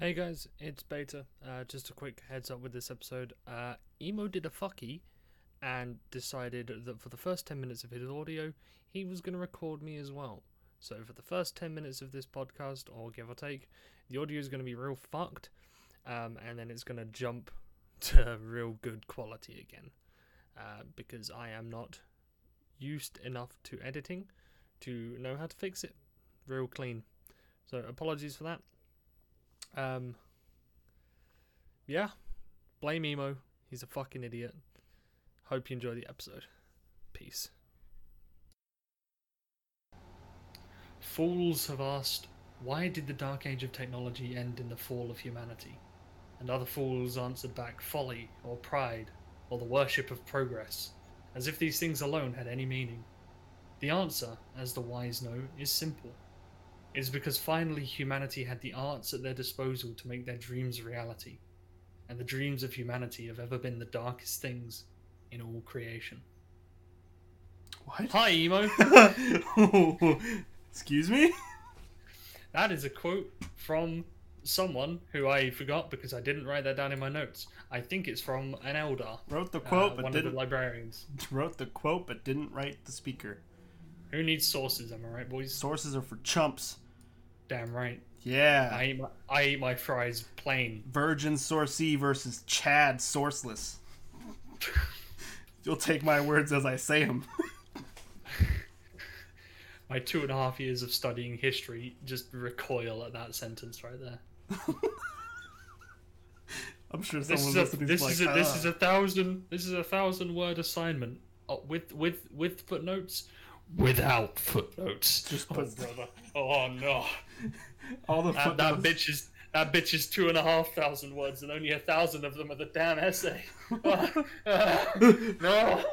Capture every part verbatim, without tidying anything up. Hey guys, it's Beta. Uh, just a quick heads up with this episode. Uh, Emo did a fucky and decided that for the first ten minutes of his audio, he was going to record me as well. So for the first ten minutes of this podcast, or give or take, the audio is going to be real fucked, um, and then it's going to jump to real good quality again. Uh, because I am not used enough to editing to know how to fix it real clean. So apologies for that. Um, yeah, blame Emo, he's a fucking idiot. Hope you enjoy the episode. Peace. Fools have asked, why did the Dark Age of Technology end in the fall of humanity? And other fools answered back folly, or pride, or the worship of progress, as if these things alone had any meaning. The answer, as the wise know, is simple. It is because finally humanity had the arts at their disposal to make their dreams reality, and the dreams of humanity have ever been the darkest things in all creation. What? Hi, Emo! Oh, excuse me? That is a quote from someone who I forgot because I didn't write that down in my notes. I think it's from an Eldar. Wrote the quote, uh, but one didn't... of the librarians. Wrote the quote, but didn't write the speaker. Who needs sources, am I right, boys? Sources are for chumps. Damn right. Yeah. I eat my, I eat my fries plain. Virgin Sourcey versus Chad Sourceless. You'll take my words as I say them. My two and a half years of studying history just recoil at that sentence right there. I'm sure someone listening is like, ah. This is a thousand, this is a thousand word assignment oh, with, with, with footnotes. Without footnotes. Just put oh, brother. Oh no. All the footnotes. That, that bitch is that bitch is two and a half thousand words, and only a thousand of them are the damn essay. uh, uh, no.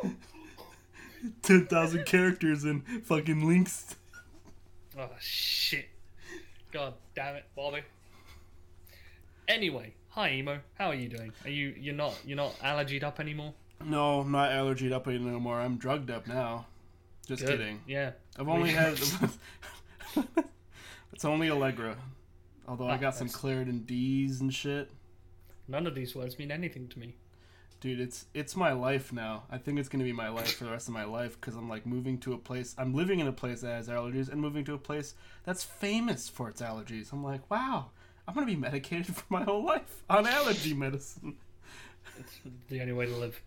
Ten thousand characters and fucking links. Oh shit. God damn it, Bobby. Anyway, hi Emo. How are you doing? Are you you're not you're not allergied up anymore? No, I'm not allergied up anymore. I'm drugged up now. Just Good. Kidding. Yeah. I've only had... It's only Allegra. Although ah, I got some Claritin D's and shit. None of these words mean anything to me. Dude, it's it's my life now. I think it's going to be my life for the rest of my life because I'm like moving to a place... I'm living in a place that has allergies and moving to a place that's famous for its allergies. I'm like, wow, I'm going to be medicated for my whole life on allergy medicine. It's the only way to live.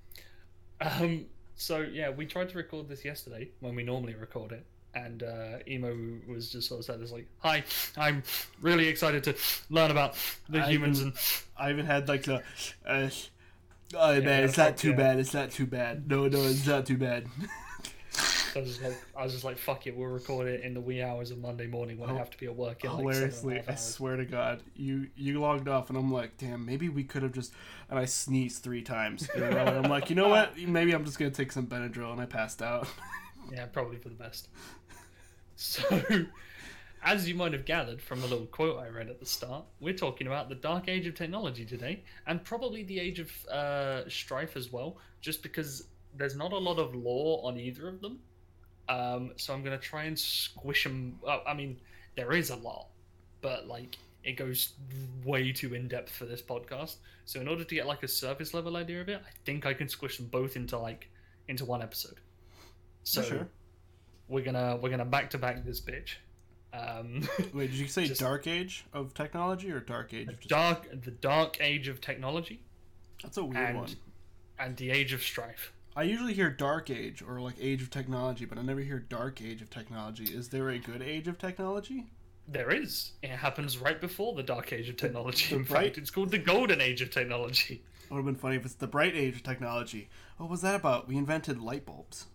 Um... So, yeah, we tried to record this yesterday, when we normally record it, and uh, Emo was just sort of said this, like, hi, I'm really excited to learn about the I humans. Even, and I even had, like, the, uh, oh, yeah, man, it's not too yeah. bad, it's not too bad. No, no, it's not too bad. So I, was like, I was just like, fuck it, we'll record it in the wee hours of Monday morning when oh, I have to be at work. In hilariously, like I swear to God, you, you logged off, and I'm like, damn, maybe we could have just... And I sneezed three times. You know? And I'm like, you know what? Maybe I'm just going to take some Benadryl, and I passed out. Yeah, probably for the best. So, as you might have gathered from the little quote I read at the start, we're talking about the Dark Age of Technology today, and probably the Age of uh, Strife as well, just because there's not a lot of lore on either of them. Um, so I'm going to try and squish them. Well, I mean, there is a lot, but like it goes way too in depth for this podcast. So in order to get like a surface level idea of it, I think I can squish them both into like into one episode. So sure. we're gonna we're gonna back to back this bitch. Um, Wait, did you say just, Dark Age of Technology or Dark Age? Of dark the Dark Age of Technology. That's a weird and, one. And the Age of Strife. I usually hear Dark Age or like Age of Technology, but I never hear Dark Age of Technology. Is there a good Age of Technology? There is. It happens right before the Dark Age of Technology. In fact, it's called the Golden Age of Technology. It would have been funny if it's the Bright Age of Technology. What was that about? We invented light bulbs.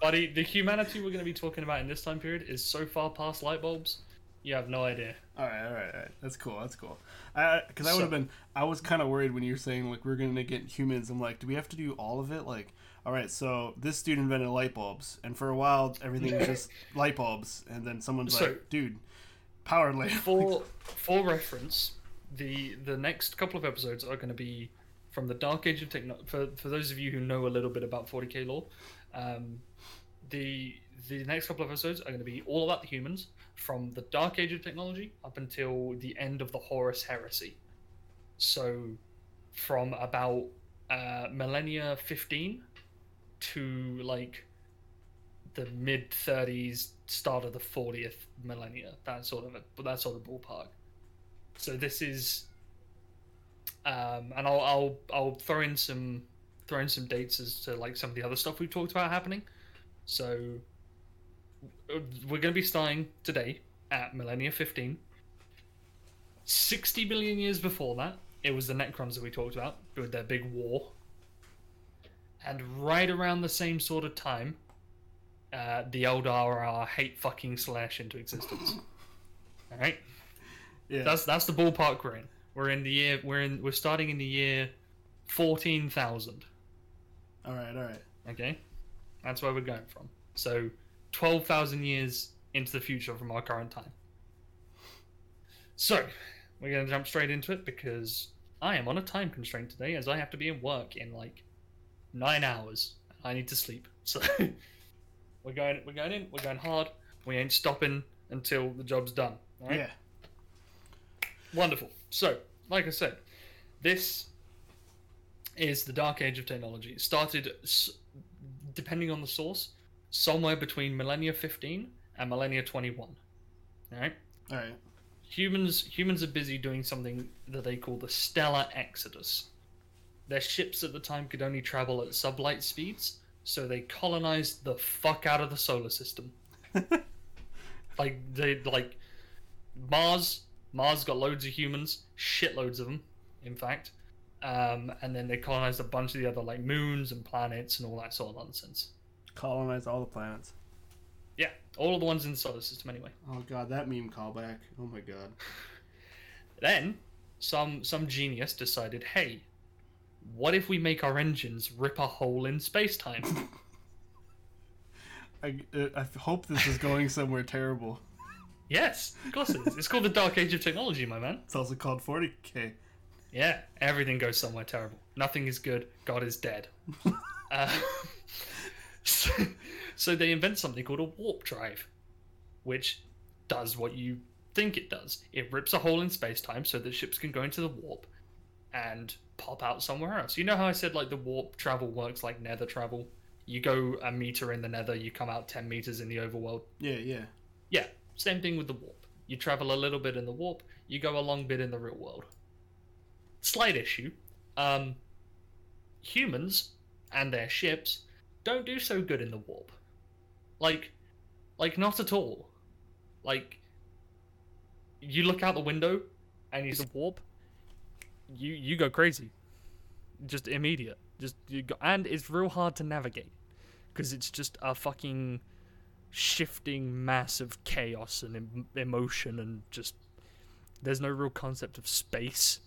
Buddy, the humanity we're going to be talking about in this time period is so far past light bulbs. You have no idea. All right, all right, all right. That's cool. That's cool. Because I, I would have been, I was kind of worried when you were saying like we're gonna get humans. I'm like, do we have to do all of it? Like, all right, so this dude invented light bulbs, and for a while everything was just light bulbs, and then someone's so, like, dude, power lamp. For for reference, the the next couple of episodes are going to be from the Dark Age of Technology. For for those of you who know a little bit about forty K lore, um, the the next couple of episodes are going to be all about the humans. from the Dark Age of Technology up until the end of the Horus Heresy. So from about uh, millennia fifteen to like the mid thirties, start of the fortieth millennia, that sort of a, that sort of ballpark. So this is, um, and I'll I'll I'll throw in some throw in some dates as to like some of the other stuff we've talked about happening. So we're going to be starting today at millennia fifteen. sixty billion years before that, it was the Necrons that we talked about with their big war. And right around the same sort of time, uh, the Eldar are hate fucking slash into existence. All right, yeah. That's that's the ballpark we're in. We're in the year. We're in. We're starting in the year fourteen thousand. All right. All right. Okay, that's where we're going from. So twelve thousand years into the future from our current time. So we're going to jump straight into it because I am on a time constraint today as I have to be in work in like nine hours. I need to sleep. So we're going we're going in, we're going hard. We ain't stopping until the job's done. All right? Yeah. Wonderful. So, like I said, this is the Dark Age of Technology. It started, depending on the source, somewhere between millennia fifteen and millennia twenty-one. All right? All right. Humans humans are busy doing something that they call the Stellar Exodus. Their ships at the time could only travel at sublight speeds, so they colonized the fuck out of the solar system. Like they like Mars. Mars got loads of humans, shitloads of them, in fact. Um, and then they colonized a bunch of the other like moons and planets and all that sort of nonsense. Colonized all the planets. Yeah, all of the ones in the solar system anyway. Oh god, that meme callback. Oh my god. Then, some some genius decided, hey, what if we make our engines rip a hole in space-time? I, uh, I hope this is going somewhere terrible. Yes, of course it is. It's called the Dark Age of Technology, my man. It's also called forty K. Yeah, everything goes somewhere terrible. Nothing is good. God is dead. uh, so... So they invent something called a warp drive, which does what you think it does. It rips a hole in space-time so that ships can go into the warp and pop out somewhere else. You know how I said like the warp travel works like nether travel? You go a meter in the nether, you come out ten meters in the overworld. Yeah, yeah. Yeah, same thing with the warp. You travel a little bit in the warp, you go a long bit in the real world. Slight issue. Um, humans and their ships don't do so good in the warp. Like, like not at all. Like, you look out the window, and you see warp. You you go crazy, just immediate. Just you go, and it's real hard to navigate, because it's just a fucking shifting mass of chaos and em- emotion, and just there's no real concept of space.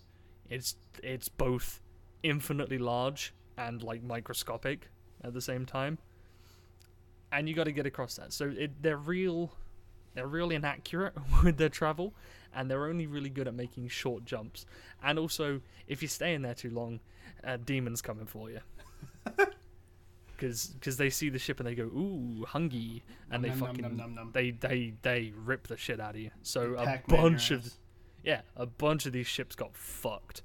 It's it's both infinitely large and like microscopic at the same time. And you got to get across that. So it, they're real, they're real inaccurate with their travel, and they're only really good at making short jumps. And also, if you stay in there too long, uh, demons coming for you, because they see the ship and they go, ooh, hungry, and nom, they nom, fucking nom, nom, nom. they they they rip the shit out of you. So a Pac-Man bunch of, yeah, a bunch of these ships got fucked.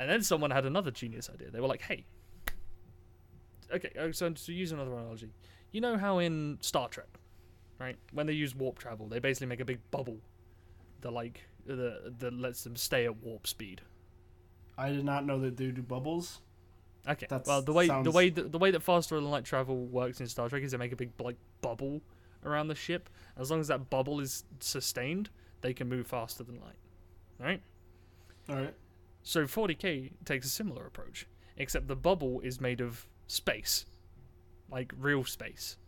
And then someone had another genius idea. They were like, hey. Okay, so to use another analogy, you know how in Star Trek, right, when they use warp travel, they basically make a big bubble that like that, that lets them stay at warp speed. I did not know that they do bubbles. Okay, that's, well the way sounds... the way the, the way that faster than light travel works in Star Trek is they make a big like bubble around the ship. As long as that bubble is sustained, they can move faster than light. All right. All right. So forty K takes a similar approach, except the bubble is made of space, like real space.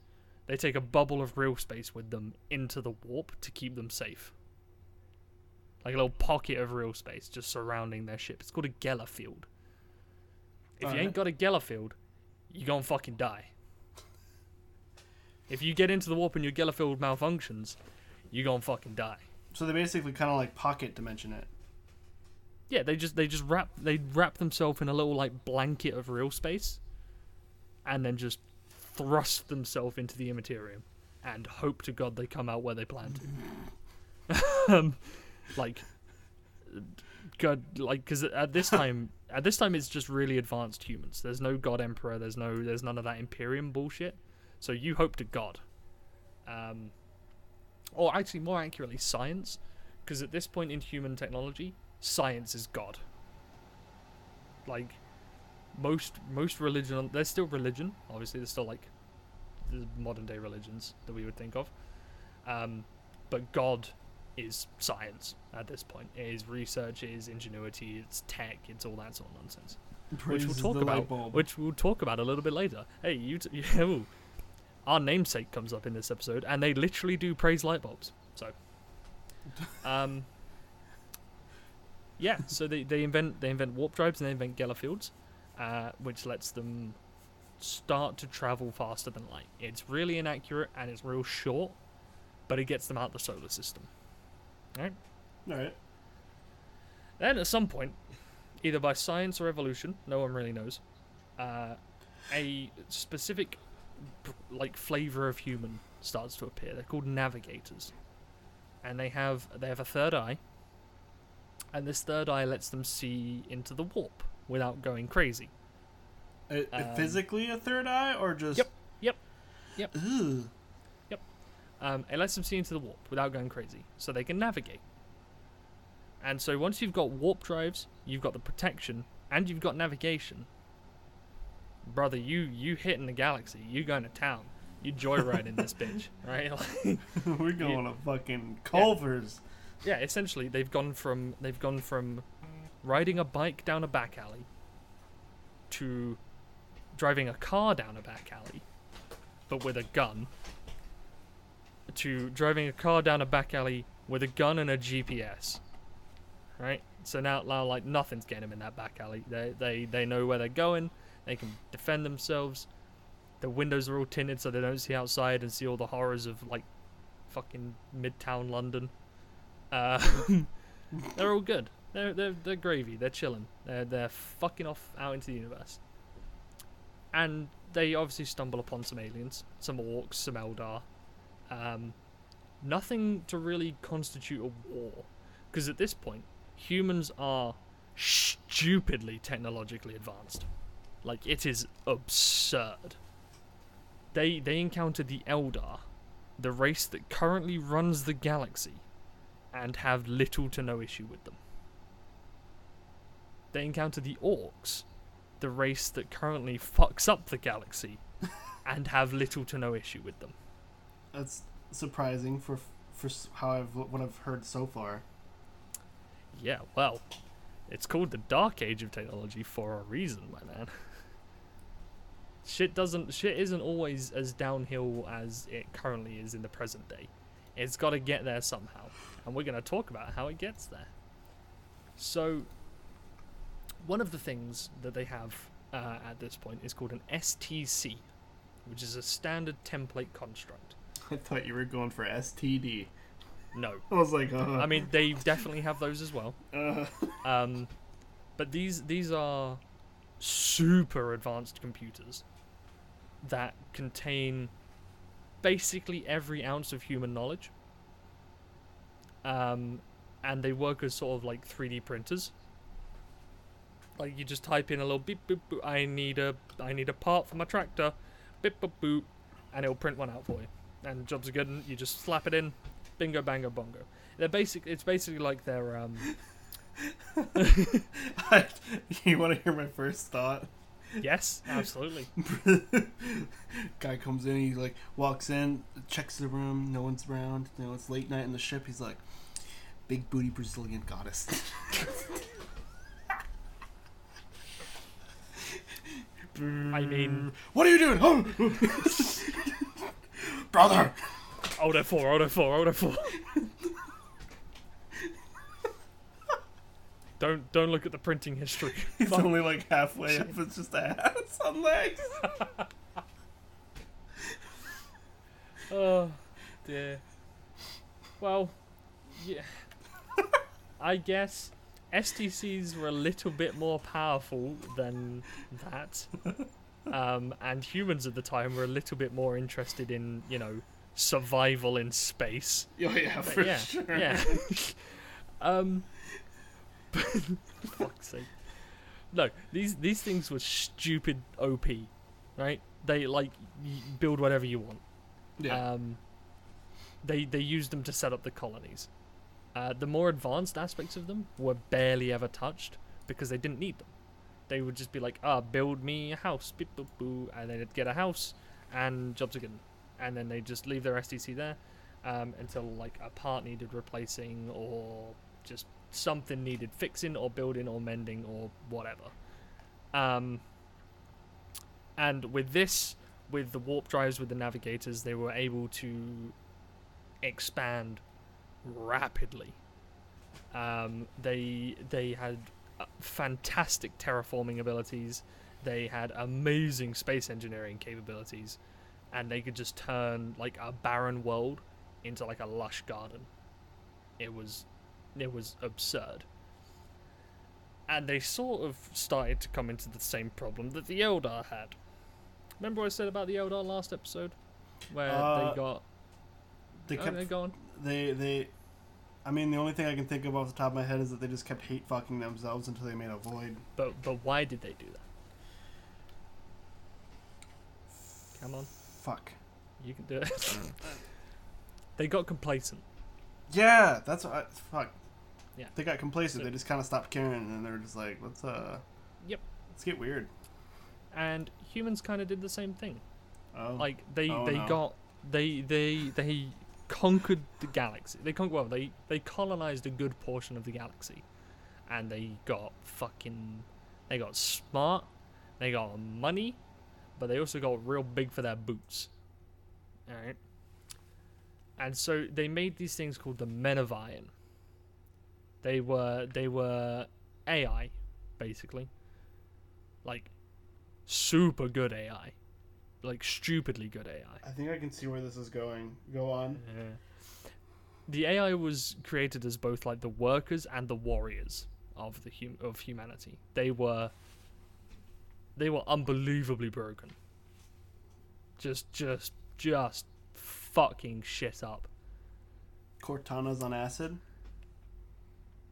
They take a bubble of real space with them into the warp to keep them safe, like a little pocket of real space just surrounding their ship. It's called a Geller field. If All you right. ain't got a Geller field, you're gonna fucking die. If you get into the warp and your Geller field malfunctions, you're gonna fucking die. So they basically kind of like pocket dimension it. Yeah, they just they just wrap they wrap themselves in a little like blanket of real space, and then just thrust themselves into the immaterium and hope to God they come out where they plan to. um, like, God, like, because at this time, at this time, it's just really advanced humans. There's no God Emperor. There's no, there's none of that Imperium bullshit. So you hope to God, um, or actually, more accurately, science, because at this point in human technology, science is God. Like, most most religion, there's still religion. Obviously, there's still like the modern day religions that we would think of, um, but God is science at this point. It is research, it is ingenuity, it's tech, it's all that sort of nonsense, Praise which we'll talk about, which we'll talk about a little bit later. Hey, you, t- you our namesake comes up in this episode, and they literally do praise light bulbs. So, um, yeah. So they, they invent they invent warp drives and they invent Geller fields, uh, which lets them start to travel faster than light. It's really inaccurate and it's real short, but it gets them out the solar system. Right? Right. Then at some point, either by science or evolution, no one really knows, uh, a specific like flavor of human starts to appear. They're called navigators, and they have they have a third eye, and this third eye lets them see into the warp without going crazy. It, um, physically a third eye, or just yep, yep, yep. Ooh. Um, it lets them see into the warp without going crazy, so they can navigate. And so once you've got warp drives, you've got the protection, and you've got navigation. Brother, you you hitting the galaxy. You going to town. You joyriding this bitch, right? Like, we're going you, to fucking Culver's. Yeah. yeah, essentially, they've gone from they've gone from riding a bike down a back alley to driving a car down a back alley, but with a gun. To driving a car down a back alley with a gun and a G P S, right? So now, now like, nothing's getting them in that back alley. They, they they know where they're going. They can defend themselves. The windows are all tinted so they don't see outside and see all the horrors of, like, fucking midtown London. Uh, they're all good. They're, they're, they're gravy. They're chilling. They're, they're fucking off out into the universe. And they obviously stumble upon some aliens, some Orks, some Eldar. Um, nothing to really constitute a war, because at this point humans are stupidly technologically advanced. Like, it is absurd. They they encountered the Eldar, the race that currently runs the galaxy, and have little to no issue with them. They encounter the Orks, the race that currently fucks up the galaxy, and have little to no issue with them. That's surprising for for how I've what I've heard so far. Yeah, well, it's called the Dark Age of Technology for a reason, my man. Shit doesn't shit isn't always as downhill as it currently is in the present day. It's got to get there somehow, and we're going to talk about how it gets there. So, one of the things that they have uh, at this point is called an S T C, which is a standard template construct. I thought you were going for S T D. No. I was like, uh. I mean, they definitely have those as well. Uh. Um, but these these are super advanced computers that contain basically every ounce of human knowledge. Um, and they work as sort of like three D printers. Like, you just type in a little beep boop boop. I need a I need a part for my tractor. Beep boop boop, and it'll print one out for you. And jobs are good, and you just slap it in, bingo, bango, bongo. They're basic. It's basically like their. Um... I, you want to hear my first thought? Yes, absolutely. Guy comes in, he like walks in, checks the room. No one's around. You know, it's late night in the ship. He's like, "Big booty Brazilian goddess." I mean, what are you doing? Oh. Brother! Order four, order four, order four. Don't don't look at the printing history. It's Fuck. only like halfway up. It's just a hat on legs. Oh dear. Well, yeah. I guess S T Cs were a little bit more powerful than that. Um, and humans at the time were a little bit more interested in, you know, survival in space. Oh yeah, for yeah, sure. Yeah. um, fuck's sake. No, these these things were stupid O P, right? They like build whatever you want. Yeah. Um, they they used them to set up the colonies. Uh, the more advanced aspects of them were barely ever touched because they didn't need them. They would just be like, ah, oh, build me a house, beep, boop, boo, and they'd get a house, and jobs are good. And then they just leave their S T C there um, until like a part needed replacing or just something needed fixing or building or mending or whatever. Um, and with this, with the warp drives, with the navigators, they were able to expand rapidly. Um, they they had fantastic terraforming abilities. They had amazing space engineering capabilities, and they could just turn like a barren world into like a lush garden. It was it was absurd. And they sort of started to come into the same problem that the Eldar had. Remember what I said about the Eldar last episode, where uh, they got they kept oh, going. They they. I mean, the only thing I can think of off the top of my head is that they just kept hate fucking themselves until they made a void. But but why did they do that? Come on. Fuck. You can do it. They got complacent. Yeah, that's what I... Fuck. Yeah. They got complacent. So, they just kind of stopped caring, and they were just like, let's, uh... Yep. Let's get weird. And humans kind of did the same thing. Oh. Like, they, oh, they no. got... They... They... They... conquered the galaxy. They con- well, they, they colonized a good portion of the galaxy, and they got fucking, they got smart, they got money, but they also got real big for their boots. All right. And so they made these things called the Men of Iron. They were they were A I, basically. Like, super good A I. Like, stupidly good A I. I think I can see where this is going. Go on. Yeah. The A I was created as both, like, the workers and the warriors of the hum- of humanity. They were... They were unbelievably broken. Just, just, just fucking shit up. Cortana's on acid?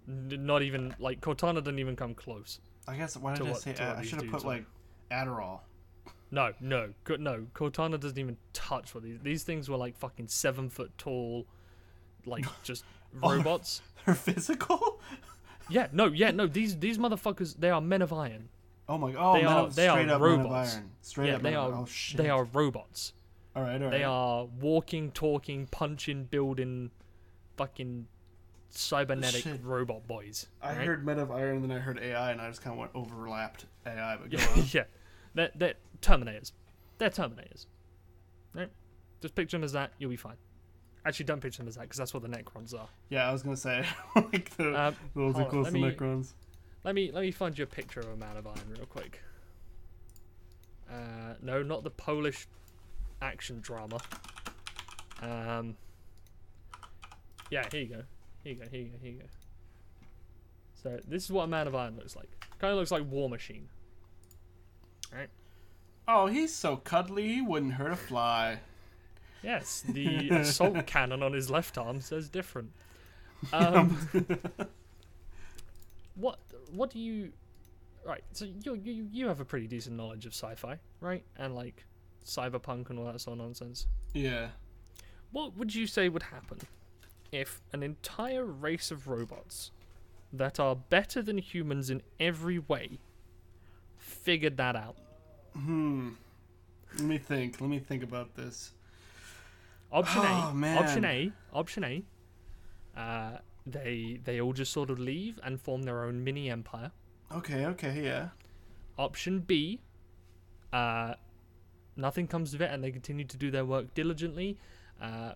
N- not even... Like, Cortana didn't even come close. I guess, why did I say... I should have put, like, Adderall. No, no, no. Cortana doesn't even touch what these... These things were, like, fucking seven foot tall, like, just robots. Oh, they're physical? Yeah, no, yeah, no. These these motherfuckers, they are men of iron. Oh, my God. Oh, they are, they straight are up robots. Of iron. Straight yeah, up they are, oh, shit. They are robots. All right, all right. They are walking, talking, punching, building, fucking cybernetic shit. Robot boys. I right? heard men of iron, then I heard A I, and I just kind of went overlapped A I. But go yeah, on. Yeah. They're, they're Terminators. They're Terminators. Right? Just picture them as that. You'll be fine. Actually, don't picture them as that, because that's what the Necrons are. Yeah, I was going to say. like the, um, those are close to Necrons. Let me, let me find you a picture of a Man of Iron real quick. Uh, no, not the Polish action drama. Um, yeah, here you go. Here you go, here you go, here you go. So, this is what a Man of Iron looks like. Kind of looks like War Machine. Right. Oh, he's so cuddly, he wouldn't hurt a fly. Yes, the assault cannon on his left arm says different. Um, what What do you... Right, so you, you you have a pretty decent knowledge of sci-fi, right? And, like, cyberpunk and all that sort of nonsense. Yeah. What would you say would happen if an entire race of robots that are better than humans in every way figured that out? Hmm. Let me think. Let me think about this. Option oh, A. Man. Option A. Option A. Uh, they they all just sort of leave and form their own mini empire. Okay. Okay. Yeah. Option B. Uh, nothing comes of it, and they continue to do their work diligently, uh,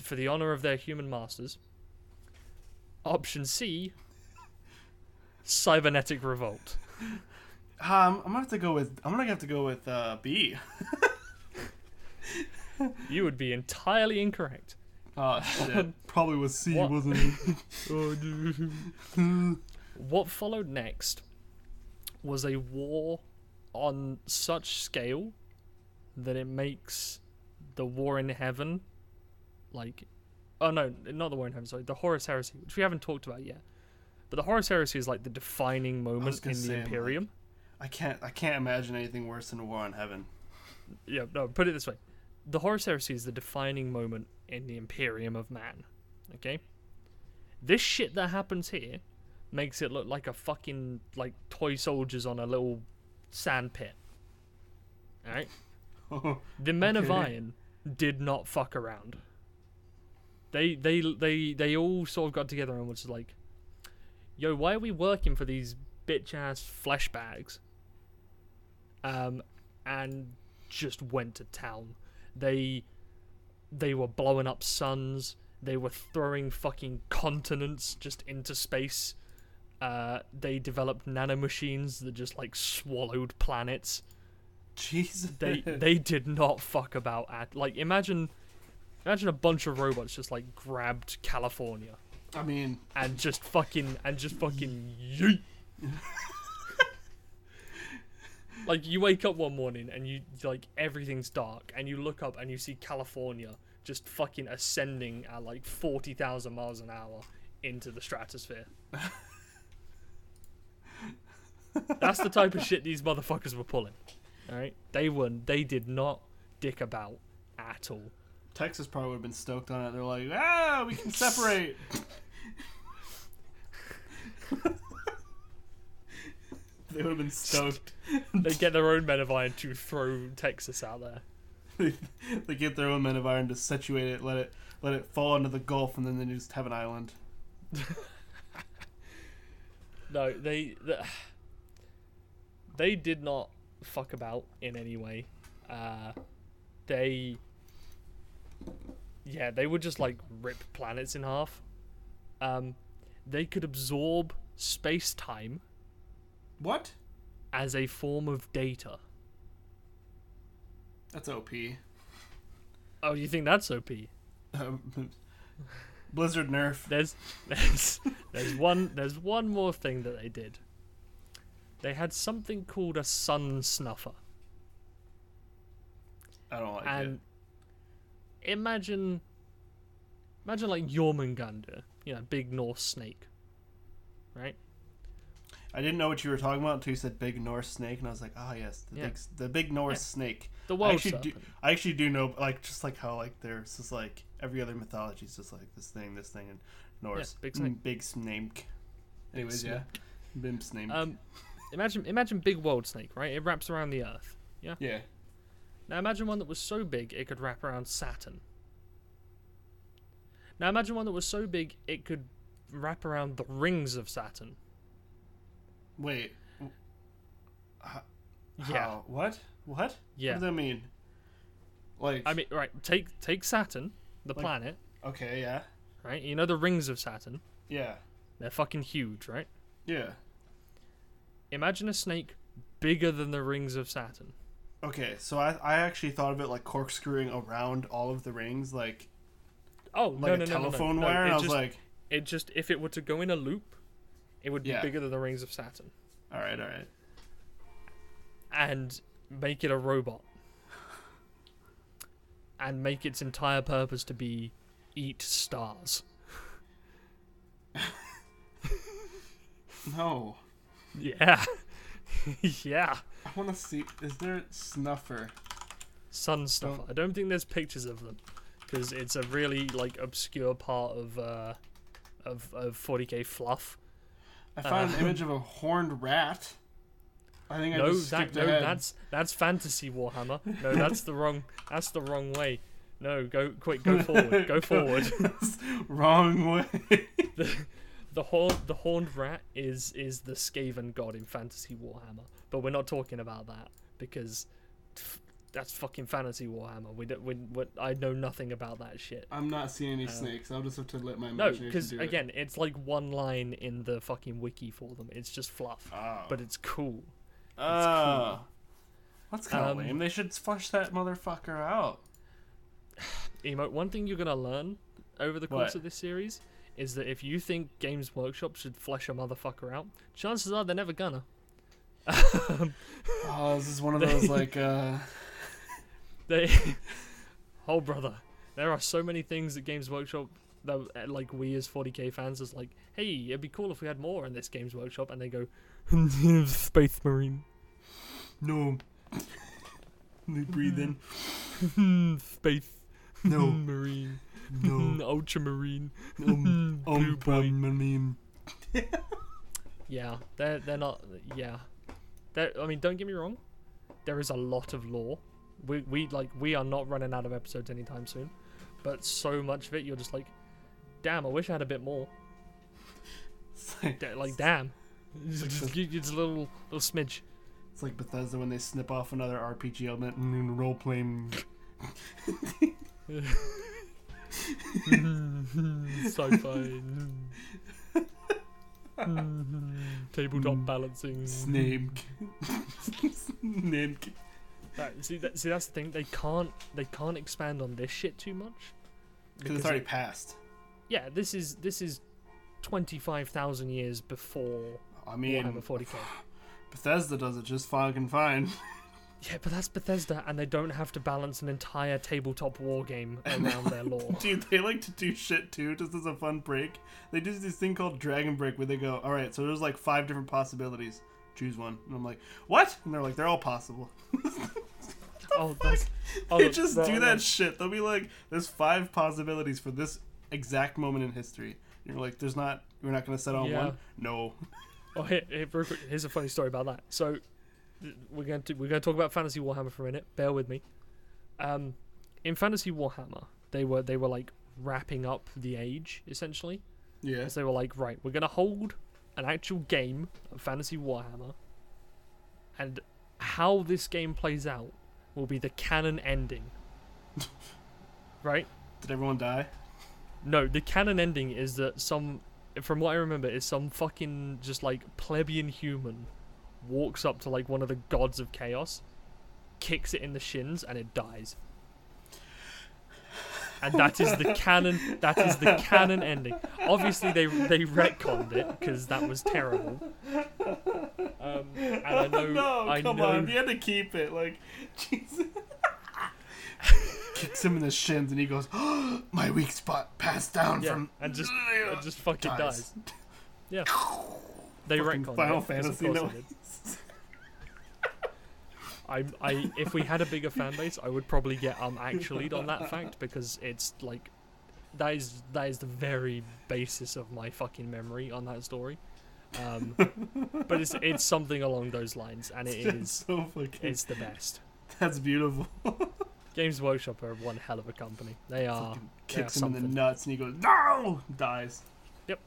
for the honor of their human masters. Option C. Cybernetic revolt. Um, I'm gonna have to go with. I'm gonna have to go with uh, B. You would be entirely incorrect. Oh shit! Probably was C, what, wasn't it? Oh, dude. What followed next was a war on such scale that it makes the War in Heaven like, oh no, not the War in Heaven, sorry, the Horus Heresy, which we haven't talked about yet. But the Horus Heresy is like the defining moment in the Imperium. Like, I can't, I can't imagine anything worse than a War in Heaven. Yeah, no, put it this way: the Horus Heresy is the defining moment in the Imperium of man. Okay, this shit that happens here makes it look like a fucking, like, toy soldiers on a little sand pit. All right. Oh, the Men okay. of Iron did not fuck around. They, they, they, they all sort of got together and was like, yo, why are we working for these bitch-ass flesh bags? Um, and just went to town. They, they were blowing up suns. They were throwing fucking continents just into space. Uh, they developed nanomachines that just, like, swallowed planets. Jesus. They, they did not fuck about at, like, imagine, imagine a bunch of robots just, like, grabbed California. I mean, and just fucking, and just fucking yeet. Like, you wake up one morning and you, like, everything's dark, and you look up and you see California just fucking ascending at like forty thousand miles an hour into the stratosphere. That's the type of shit these motherfuckers were pulling. All right, they weren't. They did not dick about at all. Texas probably would have been stoked on it. They're like, ah, we can separate. They would have been stoked. They get their own Men of Iron to throw Texas out there. They get their own Men of Iron to situate it, let it let it fall into the Gulf, and then they just have an island. No, they, they they did not fuck about in any way. Uh, they yeah, they would just, like, rip planets in half. Um, they could absorb space time. What? As a form of data. That's O P. Oh, you think that's O P? Um, Blizzard nerf. There's, there's, there's one, there's one more thing that they did. They had something called a sun snuffer. I don't like and it. Imagine, imagine like Jormungandr, you know, big Norse snake, right? I didn't know what you were talking about until you said big Norse snake, and I was like, oh, yes, the, yeah. big, the big Norse yeah. snake. The world I actually serpent. Do, I actually do know, like, just like how, like, there's just, like, every other mythology is just, like, this thing, this thing, and Norse. Yeah, big snake. Mm, big snake. Anyways, big yeah. Bim snake. Um, imagine, imagine big world snake, right? It wraps around the Earth, yeah? Yeah. Now, imagine one that was so big it could wrap around Saturn. Now, imagine one that was so big it could wrap around the rings of Saturn. Wait. How? Yeah. What? What? Yeah. What does that mean? Like, I mean, right, take take Saturn, the like, planet. Okay, yeah. Right? You know the rings of Saturn? Yeah. They're fucking huge, right? Yeah. Imagine a snake bigger than the rings of Saturn. Okay, so I I actually thought of it like corkscrewing around all of the rings, like oh, like no, no, a telephone no, no, no. wire, no, and I was just, like... It just, if it were to go in a loop, it would be yeah. bigger than the rings of Saturn. All right, all right. And make it a robot. And make its entire purpose to be eat stars. No. Yeah. Yeah. I want to see. Is there snuffer? Sun snuffer. I don't think there's pictures of them, because it's a really like obscure part of uh, of of forty K fluff. I found uh, an image of a horned rat. I think no, I just skipped that, no, ahead. that's that's Fantasy Warhammer. No, that's the wrong. That's the wrong way. No, go quick, go forward, go forward. Wrong way. The, the horn, the horned rat is is the Skaven god in Fantasy Warhammer, but we're not talking about that because f- that's fucking Fantasy Warhammer. We don't. We, we, I know nothing about that shit. I'm not seeing any um, snakes. I'll just have to let my imagination do it. No, because again, it's like one line in the fucking wiki for them. It's just fluff, oh. but it's cool. Oh, uh, cool. That's kind of um, lame. They should flush that motherfucker out. Emo, one thing you're gonna learn over the course what? of this series is that if you think Games Workshop should flesh a motherfucker out, chances are they're never gonna. Oh, this is one of those like. uh They, oh brother, There are so many things that Games Workshop, that like we as forty K fans, is like, hey, it'd be cool if we had more in this Games Workshop, and they go, Space Marine. No. They breathe in. Space. No. Marine. No. Ultramarine. Um, Blue Boy. Marine. Yeah, they're, they're not... Yeah. They're, I mean, don't get me wrong. There is a lot of lore. We, we, like, we are not running out of episodes anytime soon. But so much of it, you're just like, damn, I wish I had a bit more. Like, da- like, damn. It's like just, the, just a little, little smidge. It's like Bethesda when they snip off another R P G element and then role-playing... Sci-fi. Tabletop balancing. Snake. Snake. That, see, that, see, that's the thing. They can't, they can't expand on this shit too much because it's already it, passed. Yeah, this is this is twenty-five thousand years before. I mean, Warhammer forty K. Bethesda does it just fucking fine. Yeah, but that's Bethesda, and they don't have to balance an entire tabletop war game around their lore. Dude, they like to do shit too, just as a fun break. They do this thing called Dragon Break, where they go, alright, so there's like five different possibilities. Choose one. And I'm like, what? And they're like, they're all possible. Oh, that's, oh, they just that, do that, that shit. They'll be like, there's five possibilities for this exact moment in history. And you're like, there's not, we're not going to settle on yeah. one? No. Oh, here, here, here's a funny story about that. So... We're going to we're going to talk about Fantasy Warhammer for a minute. Bear with me. Um, in Fantasy Warhammer, they were they were like wrapping up the age essentially. Yeah. Because they were like, right, we're going to hold an actual game of Fantasy Warhammer, and how this game plays out will be the canon ending. Right? Did everyone die? No, the canon ending is that some, from what I remember, is some fucking just like plebeian human walks up to like one of the gods of chaos, kicks it in the shins, and it dies. And that is the canon. That is the canon ending. Obviously, they they retconned it because that was terrible. Um, and I know. No, I come know... on! You had to keep it. Like, Jesus. Kicks him in the shins, and he goes, oh, "My weak spot passed down yeah, from." And just, and just fucking dies. dies. Yeah. They retconned Final it, Fantasy. No. I, I, if we had a bigger fan base, I would probably get um actually'd on that fact, because it's like, that is that is the very basis of my fucking memory on that story. Um, but it's it's something along those lines, and it is so fucking, it's the best. That's beautiful. Games Workshop are one hell of a company. They are. Fucking kicks they are him something. in the nuts, and he goes no, dies. Yep,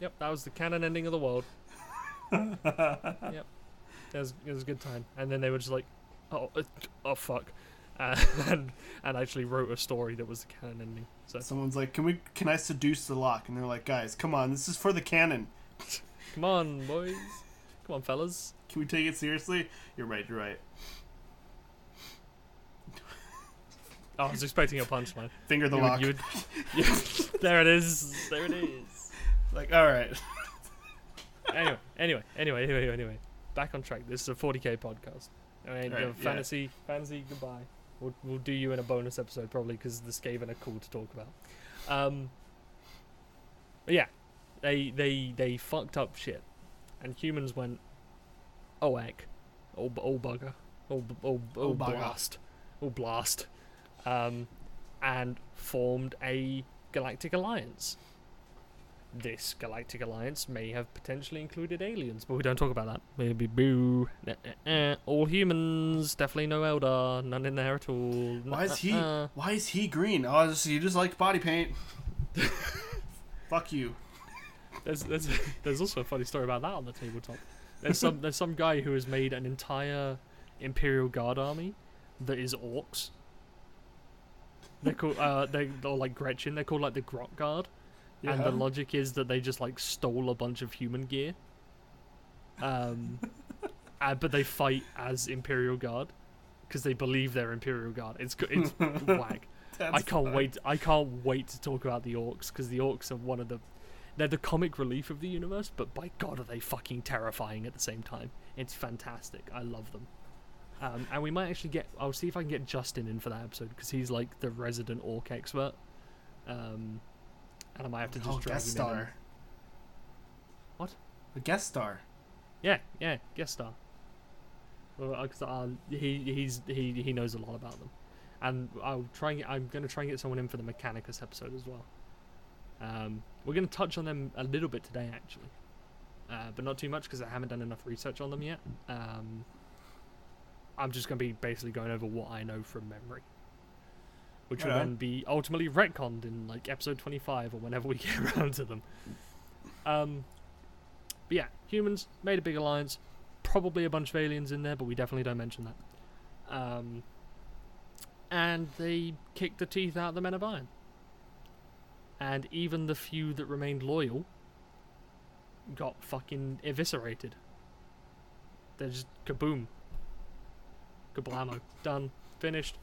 yep. That was the canon ending of the world. Yep, it was, it was a good time. And then they were just like, oh, uh, oh fuck, uh, and and actually wrote a story that was the canon ending. So someone's like, can we? Can I seduce the lock? And they're like, guys, come on, this is for the canon. Come on, boys. Come on, fellas. Can we take it seriously? You're right. You're right. Oh, I was expecting a punchline. Finger the you lock. Would, would, yeah, there it is. There it is. Like, all right. Anyway, anyway, anyway, anyway, anyway. Back on track. This is a forty K podcast. I mean, right, fantasy, yeah. fantasy. Goodbye. We'll we'll do you in a bonus episode probably, because the Skaven are cool to talk about. Um. Yeah, they they they fucked up shit, and humans went, oh heck, oh oh bugger, oh oh oh blast, oh blast, um, and formed a galactic alliance. This galactic alliance may have potentially included aliens, but we don't talk about that. Maybe boo. Nah, nah, nah. All humans, definitely no Eldar, none in there at all. Nah, why is he? Nah. Why is he green? Oh, just, you just like body paint. Fuck you. There's, there's there's also a funny story about that on the tabletop. There's some there's some guy who has made an entire Imperial Guard army that is orcs. They're called uh they or like Gretchen. They're called like the Grot Guard. Yeah. And the logic is that they just like stole a bunch of human gear, um, uh, but they fight as Imperial Guard because they believe they're Imperial Guard. It's it's whack. That's I can't fun. wait. I can't wait to talk about the orcs, because the orcs are one of the they're the comic relief of the universe. But by God, are they fucking terrifying at the same time? It's fantastic. I love them. Um, and we might actually get... I'll see if I can get Justin in for that episode, because he's, like, the resident orc expert. Um, and I might have to just oh, drag guest him star. In. What? A guest star. Yeah, yeah, guest star. Well, uh, he he's he he knows a lot about them, and I'll try. And get, I'm going to try and get someone in for the Mechanicus episode as well. Um, we're going to touch on them a little bit today, actually, uh, but not too much because I haven't done enough research on them yet. Um, I'm just going to be basically going over what I know from memory, which Hello. will then be ultimately retconned in like episode twenty-five or whenever we get around to them. Um, but yeah, humans made a big alliance. Probably a bunch of aliens in there, but we definitely don't mention that. Um, and they kicked the teeth out of the Men of Iron. And even the few that remained loyal got fucking eviscerated. They're just kaboom. Kablamo. Done. Finished.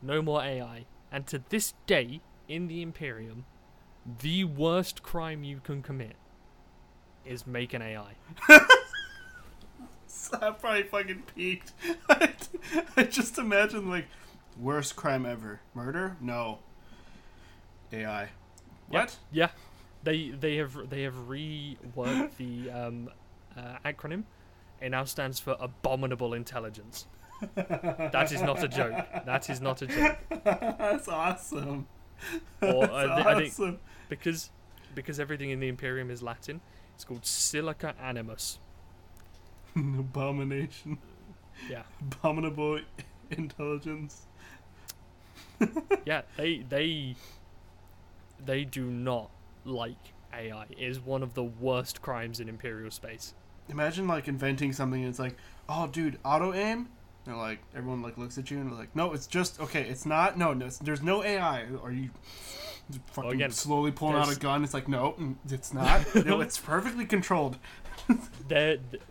No more A I. And to this day, in the Imperium, the worst crime you can commit is make an A I. I probably fucking peaked. I just imagine, like, worst crime ever. Murder? No. A I. What? Yeah. yeah. They they have they have reworked the um, uh, acronym. It now stands for Abominable Intelligence. That is not a joke. That is not a joke. That's awesome. Or, That's uh, th- awesome. I think because because everything in the Imperium is Latin, it's called Silica Animus. Abomination. Yeah. Abominable intelligence. yeah, they they they do not like A I. It is one of the worst crimes in Imperial space. Imagine like inventing something and it's like, oh dude, auto aim? And like everyone like looks at you and they're like, no, it's just okay, it's not no, no there's no A I. Or you fucking well, again, slowly pulling out a gun, it's like, no, it's not. No, it's perfectly controlled. They're th-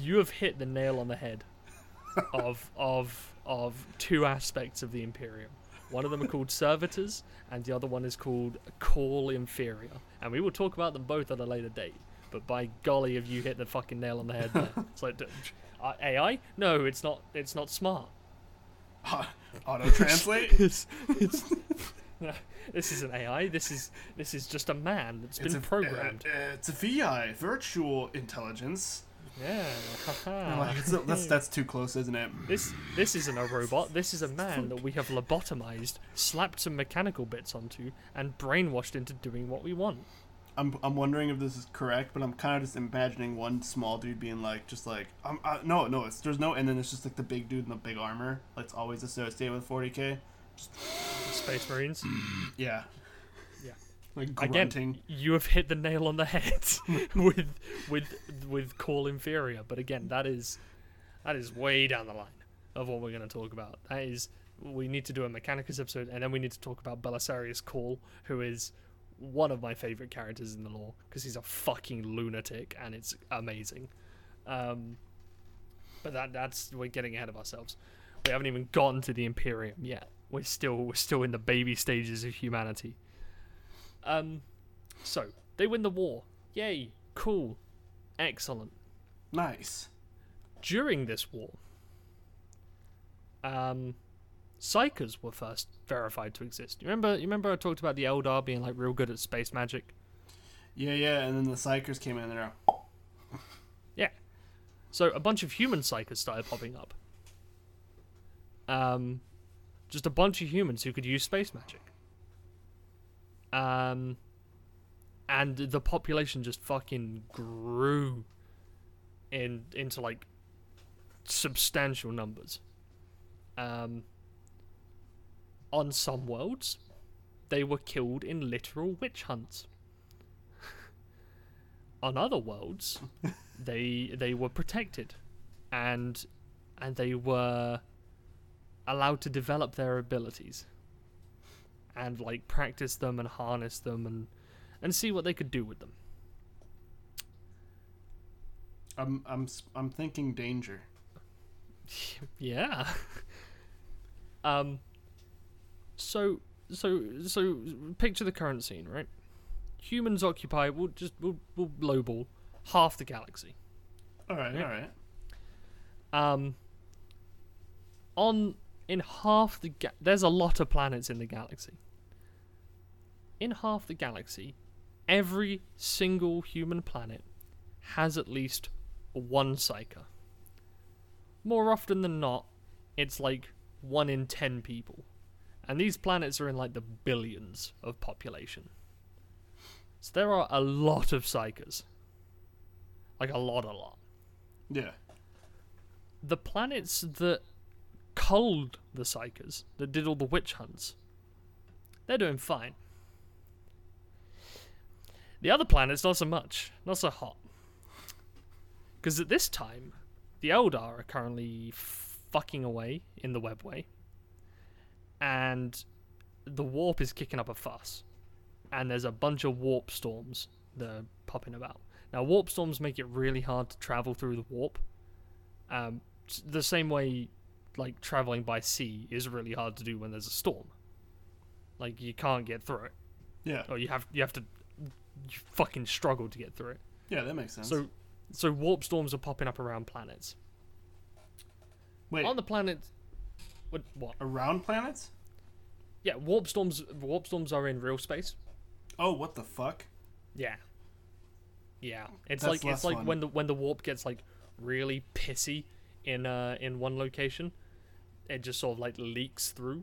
You have hit the nail on the head of of of two aspects of the Imperium. One of them are called servitors, and the other one is called Call Inferior. And we will talk about them both at a later date. But by golly, have you hit the fucking nail on the head there. It's like, uh, A I? No, it's not. It's not smart. Uh, auto translate. it's, it's, no, this isn't A I. This is this is just a man that's it's been a, programmed. Uh, uh, it's a V I, virtual intelligence. Yeah, haha. Like, that's that's too close, isn't it? This this isn't a robot. This is a man that we have lobotomized, slapped some mechanical bits onto, and brainwashed into doing what we want. I'm I'm wondering if this is correct, but I'm kind of just imagining one small dude being like, just like, I'm I, no no, it's there's no, and then it's just like the big dude in the big armor, like it's always associated with forty K. Just... Space Marines. Yeah. Like again, you have hit the nail on the head with with with Call Inferior, but again, that is that is way down the line of what we're going to talk about. That is, we need to do a Mechanicus episode, and then we need to talk about Belisarius Call, who is one of my favorite characters in the lore because he's a fucking lunatic, and it's amazing. Um, but that that's we're getting ahead of ourselves. We haven't even gotten to the Imperium yet. We're still we're still in the baby stages of humanity. Um, so, they win the war. Yay. Cool. Excellent. Nice. During this war, um, Psykers were first verified to exist. You remember, you remember I talked about the Eldar being, like, real good at space magic? Yeah, yeah, and then the Psykers came in and they're like... Yeah. So, a bunch of human Psykers started popping up. Um, just a bunch of humans who could use space magic. Um, and the population just fucking grew in into like substantial numbers. Um, on some worlds, they were killed in literal witch hunts. On other worlds, they they were protected, and and they were allowed to develop their abilities. And like practice them and harness them and, and see what they could do with them. I'm I'm I'm thinking danger. Yeah. um. So so so picture the current scene, right? Humans occupy. We'll just we'll we'll lowball half the galaxy. All right. All right. Um. on in half the ga- there's a lot of planets in the galaxy. In half the galaxy, every single human planet has at least one Psyker. More often than not, it's like one in ten people. And these planets are in like the billions of population. So there are a lot of Psykers. Like a lot, a lot. Yeah. The planets that culled the Psykers, that did all the witch hunts, they're doing fine. The other planets, not so much. Not so hot. Because at this time, the Eldar are currently fucking away in the webway. And the warp is kicking up a fuss. And there's a bunch of warp storms that are popping about. Now, warp storms make it really hard to travel through the warp. Um, the same way, like, traveling by sea is really hard to do when there's a storm. Like, you can't get through it. Yeah. Or you have you have to... You fucking struggle to get through it. Yeah, that makes sense. So, so warp storms are popping up around planets. Wait, on the planet, what? what? Around planets? Yeah, warp storms. Warp storms are in real space. Oh, what the fuck? Yeah, yeah. It's That's like it's like fun. when the when the warp gets like really pissy in uh in one location, it just sort of like leaks through,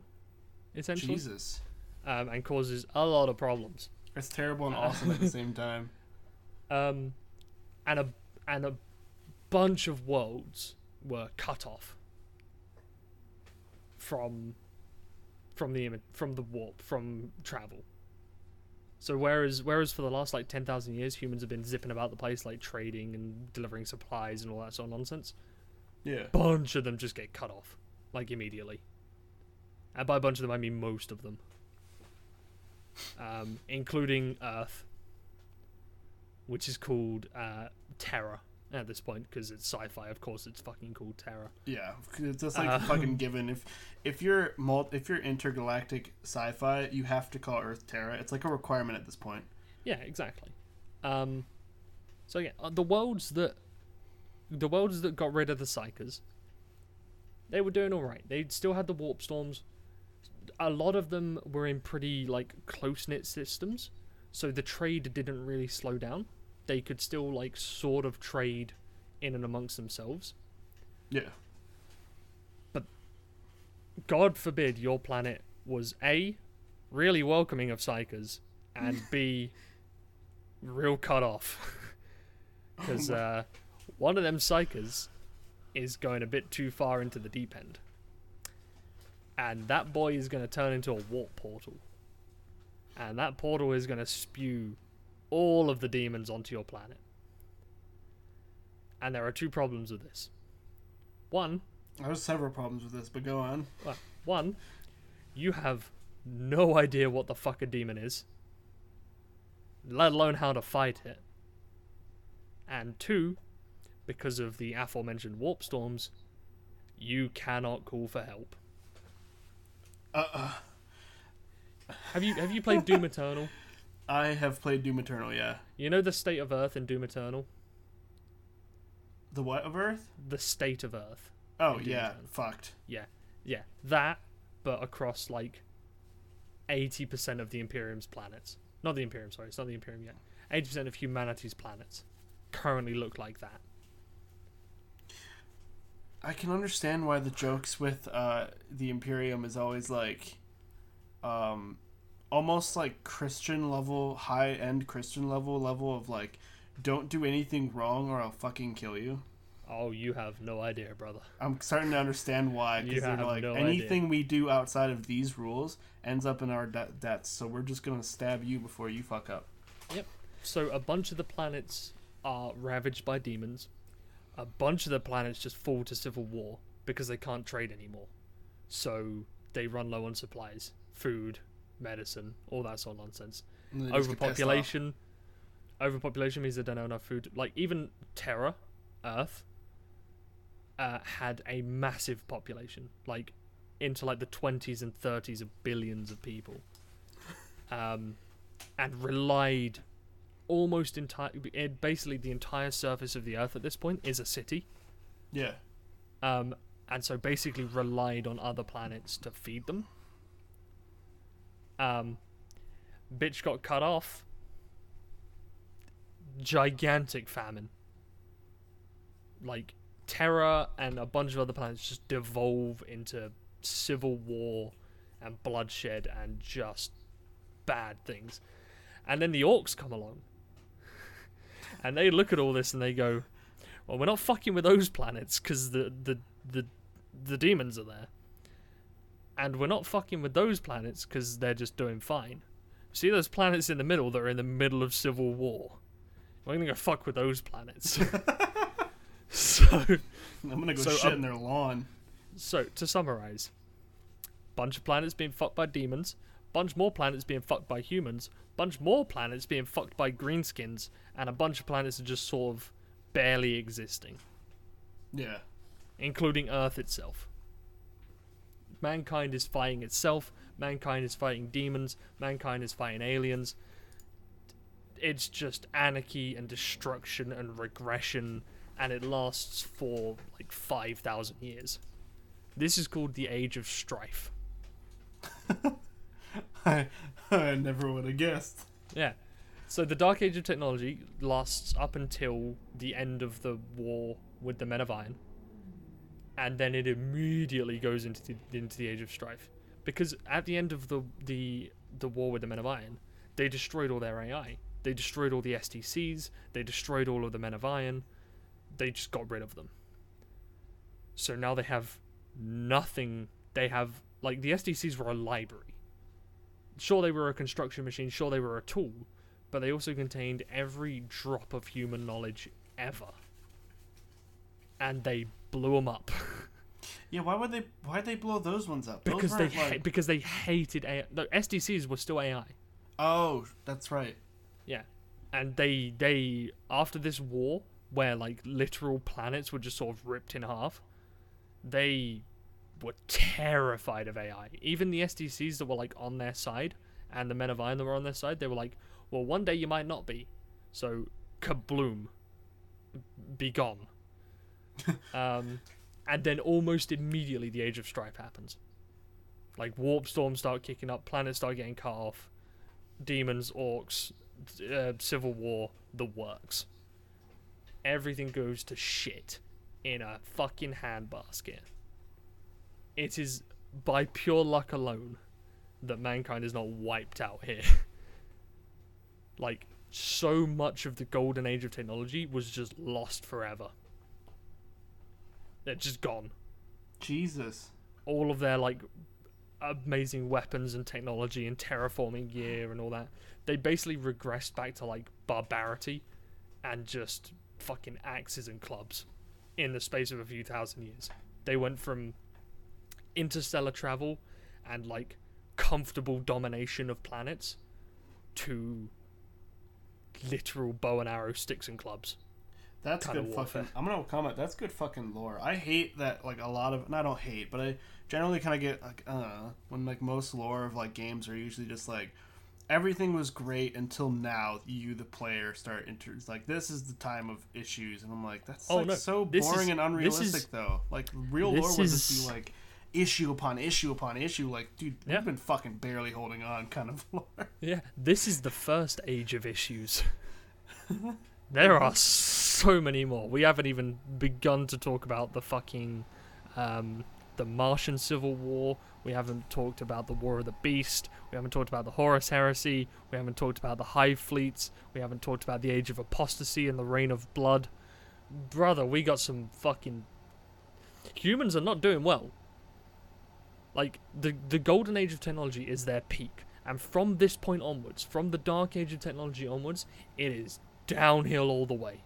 essentially. Jesus. Um, and causes a lot of problems. It's terrible and awesome at the same time. Um, and a and a bunch of worlds were cut off from from the from the warp from travel. So whereas whereas for the last like ten thousand years, humans have been zipping about the place like trading and delivering supplies and all that sort of nonsense. Yeah, a bunch of them just get cut off like immediately. And by a bunch of them, I mean most of them. Um, including Earth, which is called uh, Terra at this point because it's sci-fi. Of course, it's fucking called Terra. Yeah, it's just like uh, fucking given. If if you're multi, if you're intergalactic sci-fi, you have to call Earth Terra. It's like a requirement at this point. Yeah, exactly. Um, so yeah, the worlds that the worlds that got rid of the Psykers, they were doing all right. They still had the warp storms. A lot of them were in pretty like close-knit systems, so the trade didn't really slow down. They could still like sort of trade in and amongst themselves. Yeah. But God forbid your planet was A, really welcoming of Psykers, and B, real cut off. Because uh, one of them Psykers is going a bit too far into the deep end. And that boy is going to turn into a warp portal. And that portal is going to spew all of the demons onto your planet. And there are two problems with this. One... There's several problems with this, but go on. Well, one, you have no idea what the fuck a demon is. Let alone how to fight it. And two, because of the aforementioned warp storms, you cannot call for help. Uh, uh. Have you have you played Doom Eternal? I have played Doom Eternal, yeah. You know the state of Earth in Doom Eternal? The what of Earth? The state of Earth. Oh, yeah. Eternal. Fucked. Yeah. Yeah. That, but across, like, eighty percent of the Imperium's planets. Not the Imperium, sorry. It's not the Imperium yet. eighty percent of humanity's planets currently look like that. I can understand why the jokes with uh, the Imperium is always like, um, almost like Christian level, high end Christian level level of like, don't do anything wrong or I'll fucking kill you. Oh, you have no idea, brother. I'm starting to understand why because they're like no anything idea. we do outside of these rules ends up in our de- debts, so we're just gonna stab you before you fuck up. Yep. So a bunch of the planets are ravaged by demons. A bunch of the planets just fall to civil war because they can't trade anymore. So they run low on supplies, food, medicine, all that sort of nonsense. Overpopulation. Overpopulation means they don't have enough food. Like, even Terra, Earth, uh, had a massive population. Like, into, like, the twenties and thirties of billions of people. Um, and relied... Almost entire, basically the entire surface of the Earth at this point is a city. Yeah. Um, and so basically relied on other planets to feed them. Um, bitch got cut off. Gigantic famine. Like, Terra and a bunch of other planets just devolve into civil war and bloodshed and just bad things. And then the Orks come along. And they look at all this and they go, well, we're not fucking with those planets because the, the, the, the demons are there. And we're not fucking with those planets because they're just doing fine. See those planets in the middle that are in the middle of civil war? We're going to go fuck with those planets. so I'm going to go so, shit um, in their lawn. So, to summarize, bunch of planets being fucked by demons, bunch more planets being fucked by humans, bunch more planets being fucked by greenskins, and a bunch of planets are just sort of barely existing. Yeah. Including Earth itself. Mankind is fighting itself. Mankind is fighting demons. Mankind is fighting aliens. It's just anarchy and destruction and regression, and it lasts for like five thousand years. This is called the Age of Strife. I, I never would have guessed. Yeah. So the Dark Age of Technology lasts up until the end of the war with the Men of Iron. And then it immediately goes into the, into the Age of Strife. Because at the end of the, the, the war with the Men of Iron, they destroyed all their A I. They destroyed all the S T Cs. They destroyed all of the Men of Iron. They just got rid of them. So now they have nothing. They have... Like, the S T Cs were a library. Sure, they were a construction machine. Sure, they were a tool. But they also contained every drop of human knowledge ever. And they blew them up. Yeah, why would they? Why'd they blow those ones up? Because those they like... because they hated A I. No, S T Cs were still A I. Oh, that's right. Yeah, and they they after this war, where like literal planets were just sort of ripped in half, they were terrified of A I. Even the S T Cs that were like on their side, and the Men of Iron that were on their side, they were like, well, one day you might not be. So, kabloom. Be gone. um, and then almost immediately the Age of Strife happens. Like, warp storms start kicking up, planets start getting cut off, demons, orcs, uh, civil war, the works. Everything goes to shit in a fucking handbasket. It is by pure luck alone that mankind is not wiped out here. Like, so much of the Golden Age of Technology was just lost forever. They're just gone. Jesus. All of their, like, amazing weapons and technology and terraforming gear and all that. They basically regressed back to, like, barbarity and just fucking axes and clubs in the space of a few thousand years. They went from interstellar travel and, like, comfortable domination of planets to literal bow and arrow, sticks and clubs. That's good fucking... I'm gonna comment. That's good fucking lore. I hate that, like, a lot of... And I don't hate, but I generally kind of get, like, uh... when, like, most lore of, like, games are usually just, like, everything was great until now you, the player, start... Inter- like, this is the time of issues. And I'm like, that's, oh, like, no. so boring is, and unrealistic, is, though. Like, real lore is... would just be, like, issue upon issue upon issue. Like, dude, yeah. We've been fucking barely holding on kind of lore. Yeah, this is the first age of issues. There are so many more. We haven't even begun to talk about the fucking, um, the Martian Civil War. We haven't talked about the War of the Beast. We haven't talked about the Horus Heresy. We haven't talked about the Hive Fleets. We haven't talked about the Age of Apostasy and the Reign of Blood. Brother, we got some fucking... Humans are not doing well. Like, the, the Golden Age of Technology is their peak. And from this point onwards, from the Dark Age of Technology onwards, it is... downhill all the way.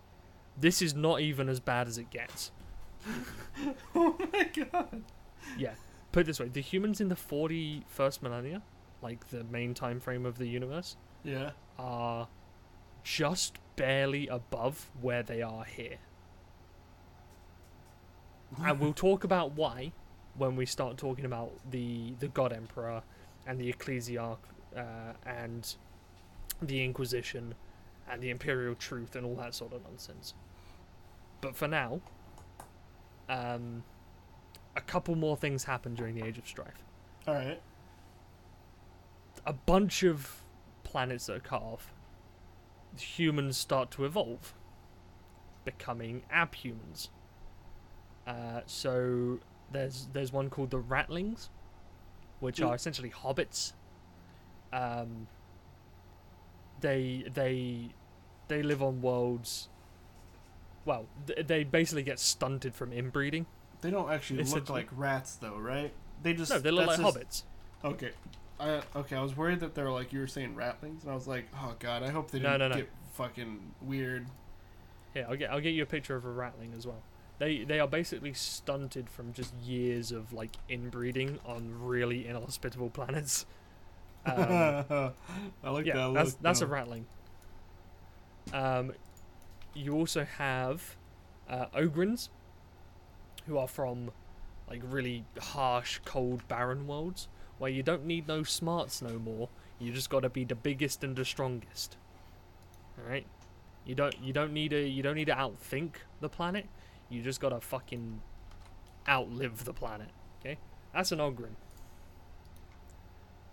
This is not even as bad as it gets. Oh my god. Yeah. Put it this way, the humans in the forty-first millennia, like the main time frame of the universe, yeah, are just barely above where they are here. And we'll talk about why when we start talking about the, the God Emperor and the Ecclesiarch uh, and the Inquisition and the Imperial Truth and all that sort of nonsense. But for now, um, a couple more things happened during the Age of Strife. All right. A bunch of planets are cut off. Humans start to evolve, becoming abhumans. Uh, so there's there's one called the Ratlings, which Ooh. are essentially hobbits. Um, they they they live on worlds. Well, th- they basically get stunted from inbreeding. They don't actually look like rats, though, right? They just no, they look like just... hobbits. Okay. I, okay, I was worried that they were like, you were saying ratlings, and I was like, oh god, I hope they didn't no, no, no. get fucking weird. Yeah, I'll get I'll get you a picture of a ratling as well. They they are basically stunted from just years of like inbreeding on really inhospitable planets. Um, I like yeah, that. Look, that's that's no. a ratling. Um, you also have uh, Ogrins, who are from like really harsh, cold, barren worlds. Where you don't need no smarts no more, you just gotta be the biggest and the strongest. Alright? You don't you don't need a you don't need to outthink the planet, you just gotta fucking outlive the planet. Okay? That's an Ogryn.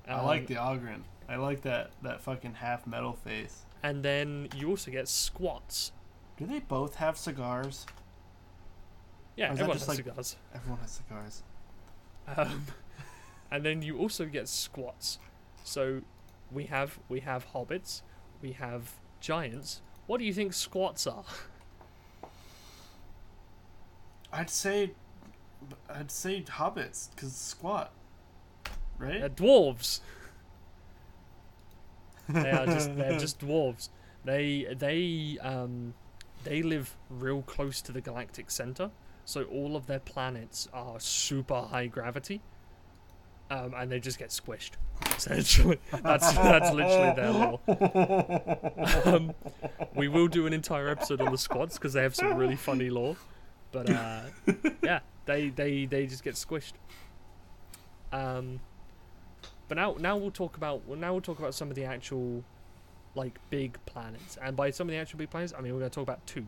Um, I like the Ogryn. I like that, that fucking half metal face. And then you also get squats. Do they both have cigars? Yeah, everyone has like, cigars. Everyone has cigars. Um And then you also get squats. So we have we have hobbits, we have giants. What do you think squats are? I'd say, I'd say hobbits because squat, right? They're dwarves. They are just they're just dwarves. They they um they live real close to the galactic center, so all of their planets are super high gravity. Um, and they just get squished. Essentially, that's that's literally their lore. Um, we will do an entire episode on the squads because they have some really funny lore. But uh, yeah, they, they they just get squished. Um, but now now we'll talk about well, now we'll talk about some of the actual like big planets, and by some of the actual big planets, I mean we're going to talk about two.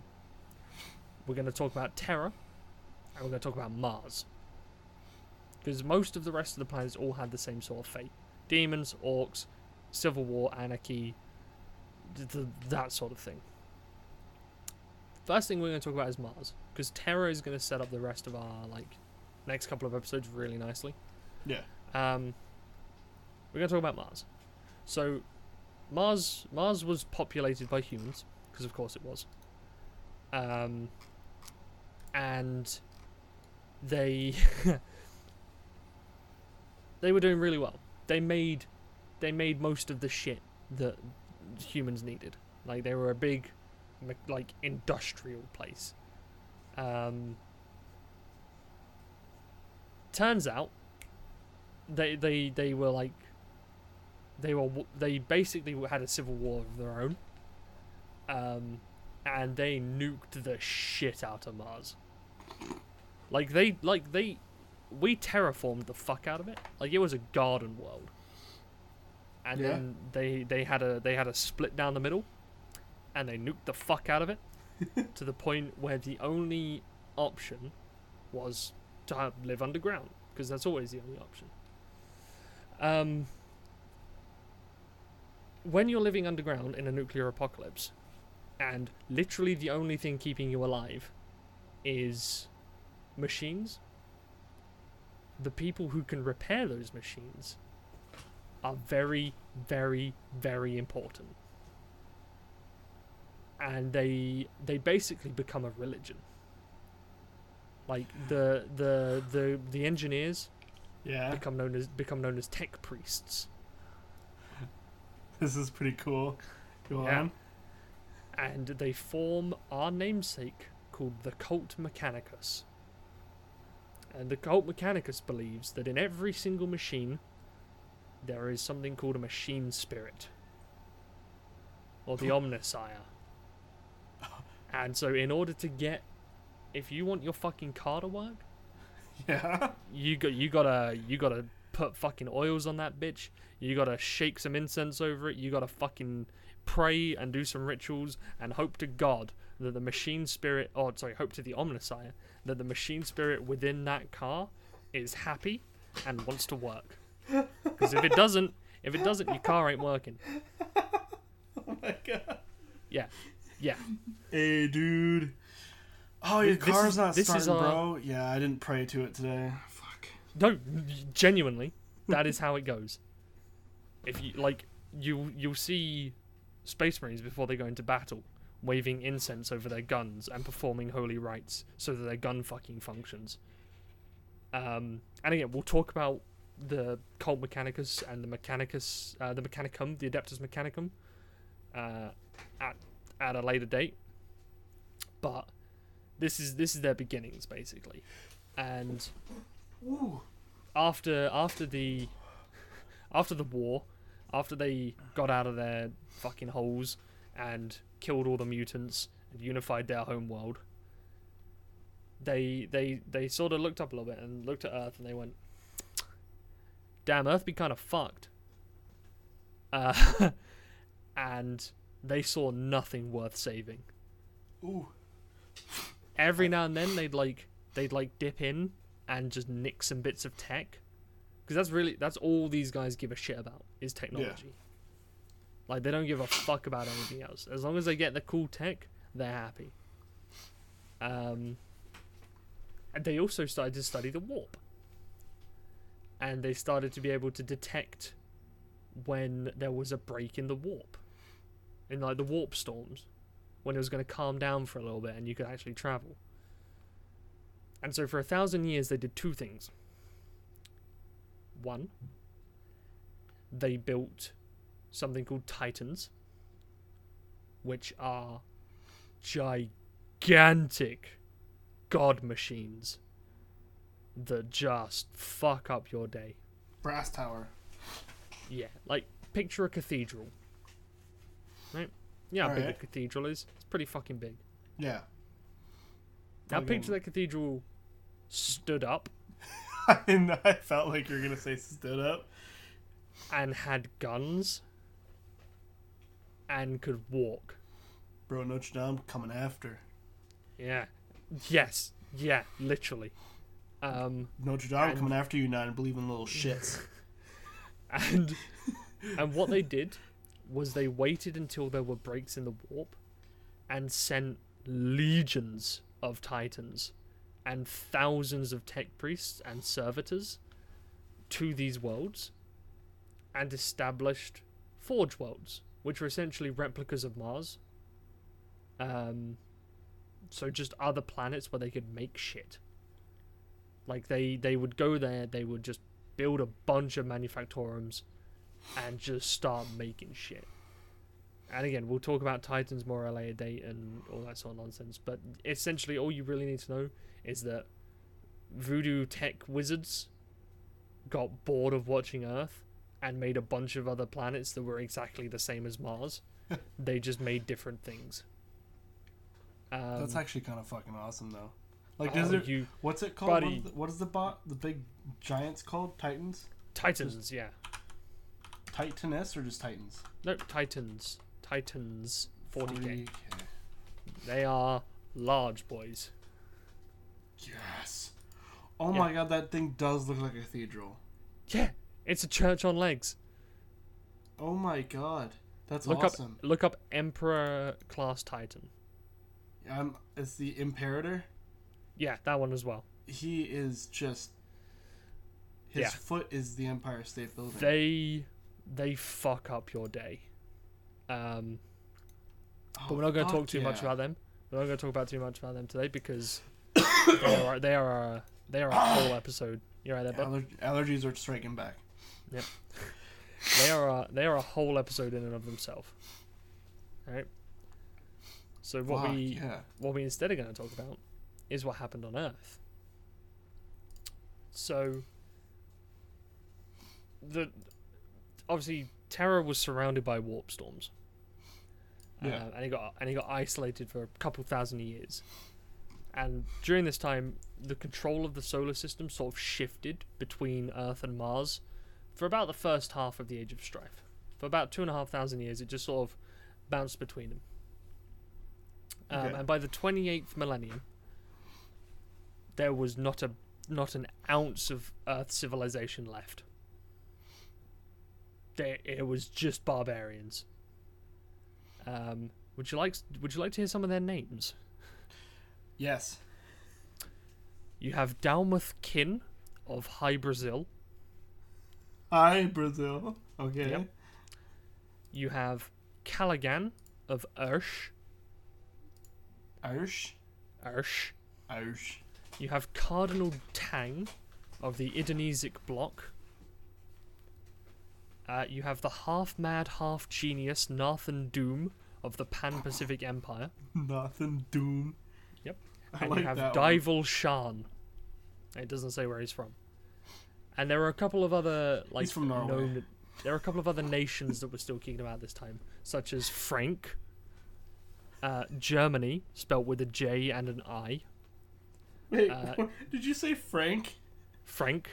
We're going to talk about Terra, and we're going to talk about Mars. Because most of the rest of the planets all had the same sort of fate. Demons, orcs, civil war, anarchy, th- th- that sort of thing. First thing we're going to talk about is Mars. Because Terra is going to set up the rest of our like next couple of episodes really nicely. Yeah. Um, we're going to talk about Mars. So, Mars Mars was populated by humans. Because of course it was. Um, and they... They were doing really well. They made, they made most of the shit that humans needed. Like they were a big, like industrial place. Um, turns out, they they they were like, they were they basically had a civil war of their own. Um, and they nuked the shit out of Mars. Like they like they. We terraformed the fuck out of it. Like it was a garden world, and yeah. then they they had a they had a split down the middle, and they nuked the fuck out of it to the point where the only option was to have, live underground because that's always the only option. Um, when you're living underground in a nuclear apocalypse, and literally the only thing keeping you alive is machines. The people who can repair those machines are very, very, very important. And they they basically become a religion. Like the the the, the engineers yeah. become known as become known as tech priests. This is pretty cool. Go yeah. on. And they form our namesake called the Cult Mechanicus. And the Cult Mechanicus believes that in every single machine, there is something called a machine spirit. Or the Omnisire. And so in order to get... If you want your fucking car to work... Yeah? You, got, you gotta you gotta put fucking oils on that bitch. You gotta shake some incense over it. You gotta fucking pray and do some rituals and hope to God... that the machine spirit, oh sorry, hope to the Omnisire, that the machine spirit within that car is happy and wants to work. Because if it doesn't, if it doesn't, your car ain't working. Oh my god. Yeah. Yeah. Hey, dude. Oh, your this, car's not this starting, is our... bro. Yeah, I didn't pray to it today. Fuck. No, genuinely, that is how it goes. If you like, you you'll see Space Marines before they go into battle, waving incense over their guns and performing holy rites so that their gun fucking functions. Um, and again, we'll talk about the Cult Mechanicus and the Mechanicus, uh, the Mechanicum, the Adeptus Mechanicum, uh, at at a later date. But this is this is their beginnings basically, and Ooh. after after the after the war, after they got out of their fucking holes and killed all the mutants and unified their home world, they they they sort of looked up a little bit and looked at Earth and they went, damn, Earth be kind of fucked. Uh, and they saw nothing worth saving. Ooh. Every now and then they'd like they'd like dip in and just nick some bits of tech, because that's really that's all these guys give a shit about is technology. Yeah. Like they don't give a fuck about anything else. As long as they get the cool tech, they're happy. Um, and they also started to study the warp, and they started to be able to detect when there was a break in the warp, in like the warp storms, when it was going to calm down for a little bit and you could actually travel. And so for a thousand years they did two things. One, they built something called Titans, which are gigantic god machines that just fuck up your day. Brass tower. Yeah, like picture a cathedral. Right? Yeah, how big right. a cathedral is. It's pretty fucking big. Yeah. Now, picture that cathedral stood up. I mean, I felt like you were going to say stood up. And had guns. And could walk. Bro, Notre Dame coming after. Yeah. Yes. Yeah, literally. Um, Notre Dame and, coming after you now and believing little shits. and And what they did was they waited until there were breaks in the warp and sent legions of Titans and thousands of tech priests and servitors to these worlds and established forge worlds, which are essentially replicas of Mars. Um, so just other planets where they could make shit. Like they, they would go there, they would just build a bunch of manufactorums and just start making shit. And again, we'll talk about Titans more at a later date and all that sort of nonsense, but essentially all you really need to know is that voodoo tech wizards got bored of watching Earth and made a bunch of other planets that were exactly the same as Mars. They just made different things. Um, that's actually kind of fucking awesome though. Like is oh, there, you, what's it called? Buddy, what, is the, what is the bot the big giants called? Titans? Titans, just, yeah. Titaness or just Titans? No, Titans. Titans forty K. forty K. They are large boys. Yes. Oh yeah. My god, that thing does look like a cathedral. Yeah, it's a church on legs. Oh my god, that's look awesome. Up, look up Emperor class Titan. Um, it's the Imperator? Yeah, that one as well. He is just... His yeah. foot is the Empire State Building. They... They fuck up your day. Um, oh, but we're not going to talk too yeah. much about them. We're not going to talk about too much about them today because they are they are a, they are a whole episode. You're right there, bud. Aller- allergies are striking back. Yep. They are a, they are a whole episode in and of themselves. All right. So what wow, we yeah. what we instead are going to talk about is what happened on Earth. So the. Obviously, Terra was surrounded by warp storms, yeah. uh, and he got and he got isolated for a couple thousand years. And during this time, the control of the solar system sort of shifted between Earth and Mars for about the first half of the Age of Strife. For about two and a half thousand years, it just sort of bounced between them. Um, okay. And by the twenty-eighth millennium, there was not a not an ounce of Earth civilization left. They, it was just barbarians. Um, would you like? Would you like to hear some of their names? Yes. You have Dalmouth Kin of High Brazil. High Brazil. Okay. Yep. You have Callaghan of Ursh. Ursh. Ursh. Ursh. You have Cardinal Tang of the Idonesic bloc. Uh, you have the half-mad, half-genius Narthan Doom of the Pan-Pacific Empire. Narthan Doom. Yep. I and like you have Daival Shan. It doesn't say where he's from. And there are a couple of other like he's from Norway. known. There are a couple of other nations that we're still kicking about this time, such as Frank, uh, Germany, spelt with a J and an I. Wait, uh, did you say Frank? Frank.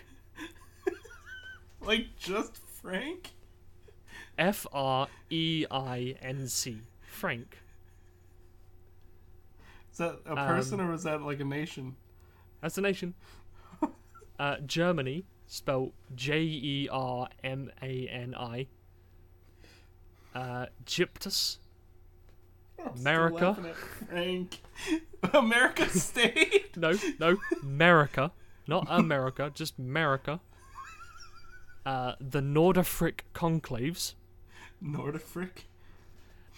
Like just Frank? F R E I N C. Frank. Is that a person um, or is that like a nation? That's a nation. uh, Germany, spelled J E R M A N I. Uh, Gyptus. America. Frank. America State? no, no. America. Not America, just America. Uh, the Nordafric Conclaves. Nordafric?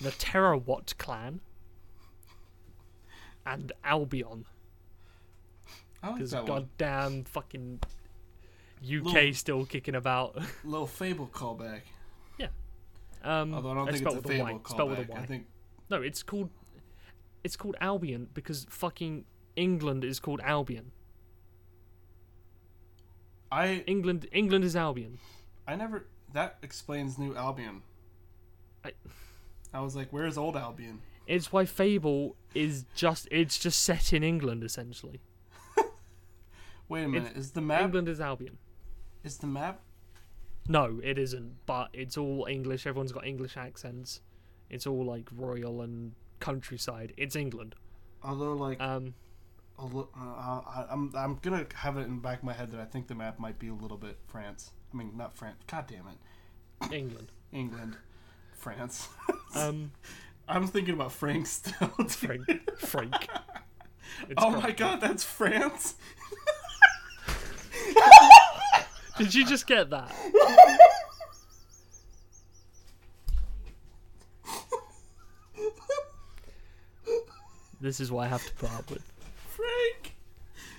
The Terrawatt Clan. And Albion. Because like goddamn one. fucking U K little, still kicking about. Little Fable callback. Yeah. Um, Although I don't think it's a Fable callback. I think... No, it's called it's called Albion because fucking England is called Albion. I England England is Albion. I never that explains New Albion. I I was like, where's Old Albion? It's why Fable is just it's just set in England essentially. Wait a minute, it's, is the map England is Albion? Is the map? No, it isn't. But it's all English. Everyone's got English accents. It's all like royal and countryside. It's England. Although, like, um, although, uh, I, I'm I'm gonna have it in the back of my head that I think the map might be a little bit France. I mean, not France. God damn it. England. England. France. um, I'm thinking about Frank still. Frank. Frank. It's oh my God, that's France. Did you just get that? This is what I have to put up with. Frank!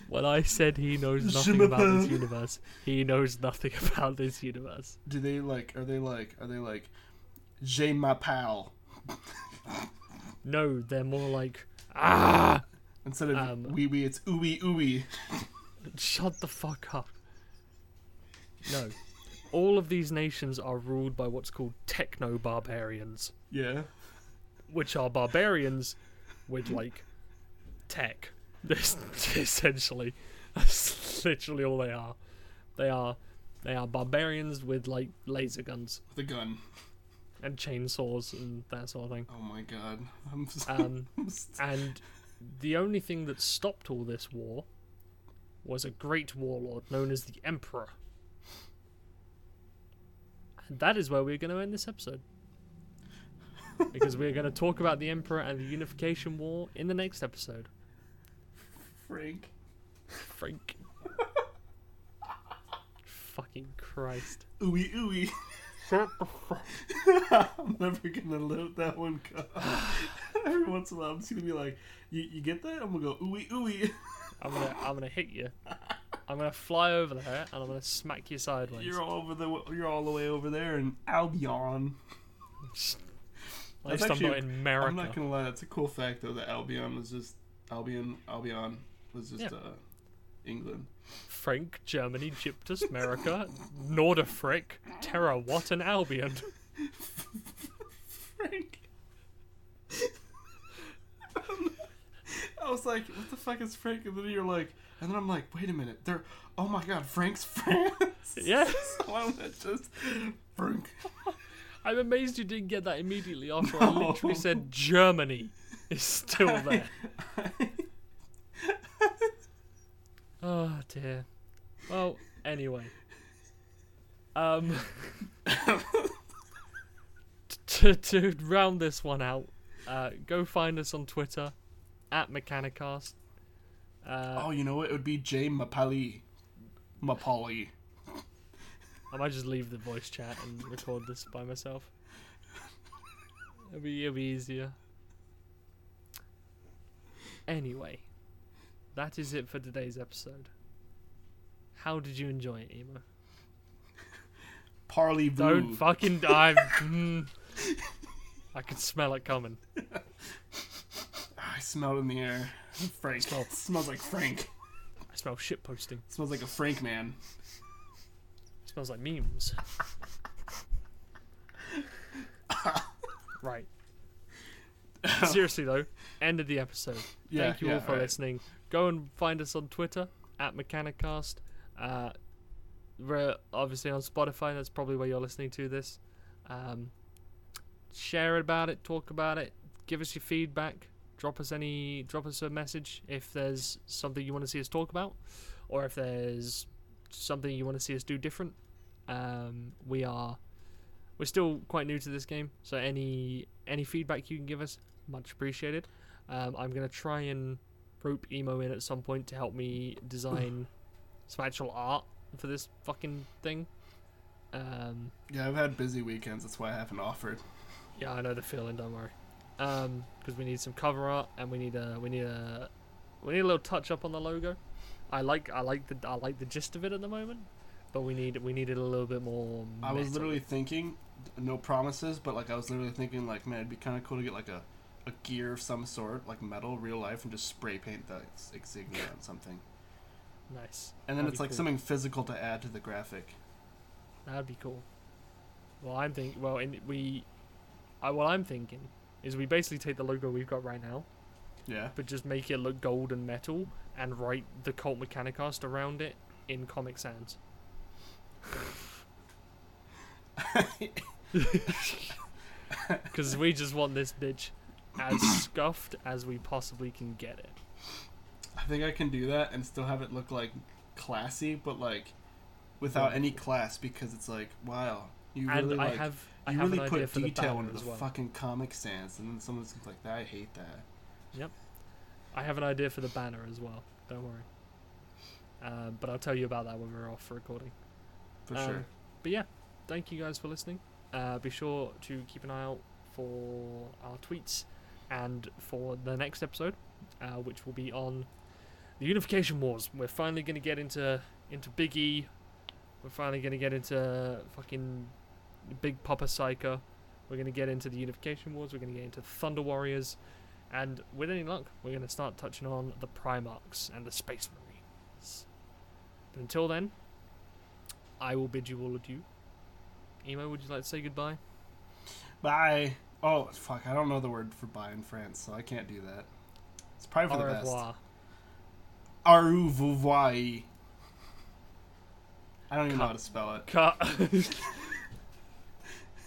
When I said he knows nothing about this universe, he knows nothing about this universe. Do they like, are they like, are they like, je m'appelle? No, they're more like, ah! Instead of um, wee wee, it's ooey ooey. Shut the fuck up. No. All of these nations are ruled by what's called techno-barbarians. Yeah. Which are barbarians... with like tech, this essentially, that's literally all they are. They are, they are barbarians with like laser guns, with a gun, and chainsaws and that sort of thing. Oh my God! I'm so um, and the only thing that stopped all this war was a great warlord known as the Emperor, and that is where we're going to end this episode. Because we're going to talk about the Emperor and the Unification War in the next episode. Frank. Frank. Fucking Christ. Ooey, ooey. Shut the fuck. I'm never going to let that one go. Every once in a while, I'm just going to be like, you, you get that? I'm going to go, ooey, ooey. I'm going to I'm gonna hit you. I'm going to fly over there, and I'm going to smack you sideways. You're all, over the, you're all the way over there in Albion. At least actually, I'm not in America. I'm not gonna lie, that's a cool fact though. That Albion was just Albion. Albion was just yeah. uh, England. Frank, Germany, Gyptus, America, Nordafric, Terra, Watt, and Albion. Frank. I was like, what the fuck is Frank? And then you're like, and then I'm like, wait a minute, they're. Oh my God, Frank's France. Yes. Why don't that just Frank? I'm amazed you didn't get that immediately after no. I literally said Germany is still there. Ah, oh, dear. Well, anyway. Um, to, to round this one out, uh, go find us on Twitter, at Mechanicast. Uh, oh, you know what? It would be J Mapali. Mapali. I might just leave the voice chat and record this by myself. It'll be, it'll be easier. Anyway, that is it for today's episode. How did you enjoy it, Emo? Parley Blue. Don't fucking die. mm, I can smell it coming. I smell it in the air. Frank. Smell. It smells like Frank. I smell shit posting. It smells like a Frank man. It smells like memes. Right. Seriously though, end of the episode. Yeah, Thank you yeah, all for all right. listening. Go and find us on Twitter at Mechanicast. Uh, we're obviously on Spotify. That's probably where you're listening to this. Um, share about it. Talk about it. Give us your feedback. Drop us any. Drop us a message if there's something you want to see us talk about, or if there's something you want to see us do different. Um, we are. We're still quite new to this game, so any any feedback you can give us, much appreciated. Um, I'm going to try and rope Emo in at some point to help me design some actual art for this fucking thing. Um, yeah, I've had busy weekends, that's why I haven't offered. Yeah, I know the feeling, don't worry. Um, because we need some cover art, and we need a we need a we need a little touch up on the logo. I like I like the I like the gist of it at the moment, but we need we needed a little bit more. I was literally thinking. No promises, but like I was literally thinking, like, man, it'd be kind of cool to get like a, a gear of some sort, like metal, real life, and just spray paint the insignia on something. Nice. And then That'd it's like cool. something physical to add to the graphic. That'd be cool. Well, I'm thinking. Well, and we, I what I'm thinking is we basically take the logo we've got right now. Yeah. But just make it look gold and metal, and write the Cult Mechanicast around it in Comic Sans. Because we just want this bitch as scuffed as we possibly can get it. I think I can do that and still have it look like classy, but like without any class, because it's like, wow, you and really I like have, you I have really put detail the into the well. fucking Comic Sans, and then someone's like, I hate that. Yep, I have an idea for the banner as well. Don't worry. Uh, but I'll tell you about that when we're off recording. For um, sure. But yeah. Thank you guys for listening. Uh, be sure to keep an eye out for our tweets and for the next episode, uh, which will be on the Unification Wars. We're finally going to get into into Big E. We're finally going to get into fucking Big Papa Psyker. We're going to get into the Unification Wars. We're going to get into Thunder Warriors. And with any luck, we're going to start touching on the Primarchs and the Space Marines. But until then, I will bid you all adieu. Emo, would you like to say goodbye? Bye. Oh, fuck. I don't know the word for bye in France, so I can't do that. It's probably for Au the revoir. best. Au revoir. I don't even Cut. know how to spell it. Cut.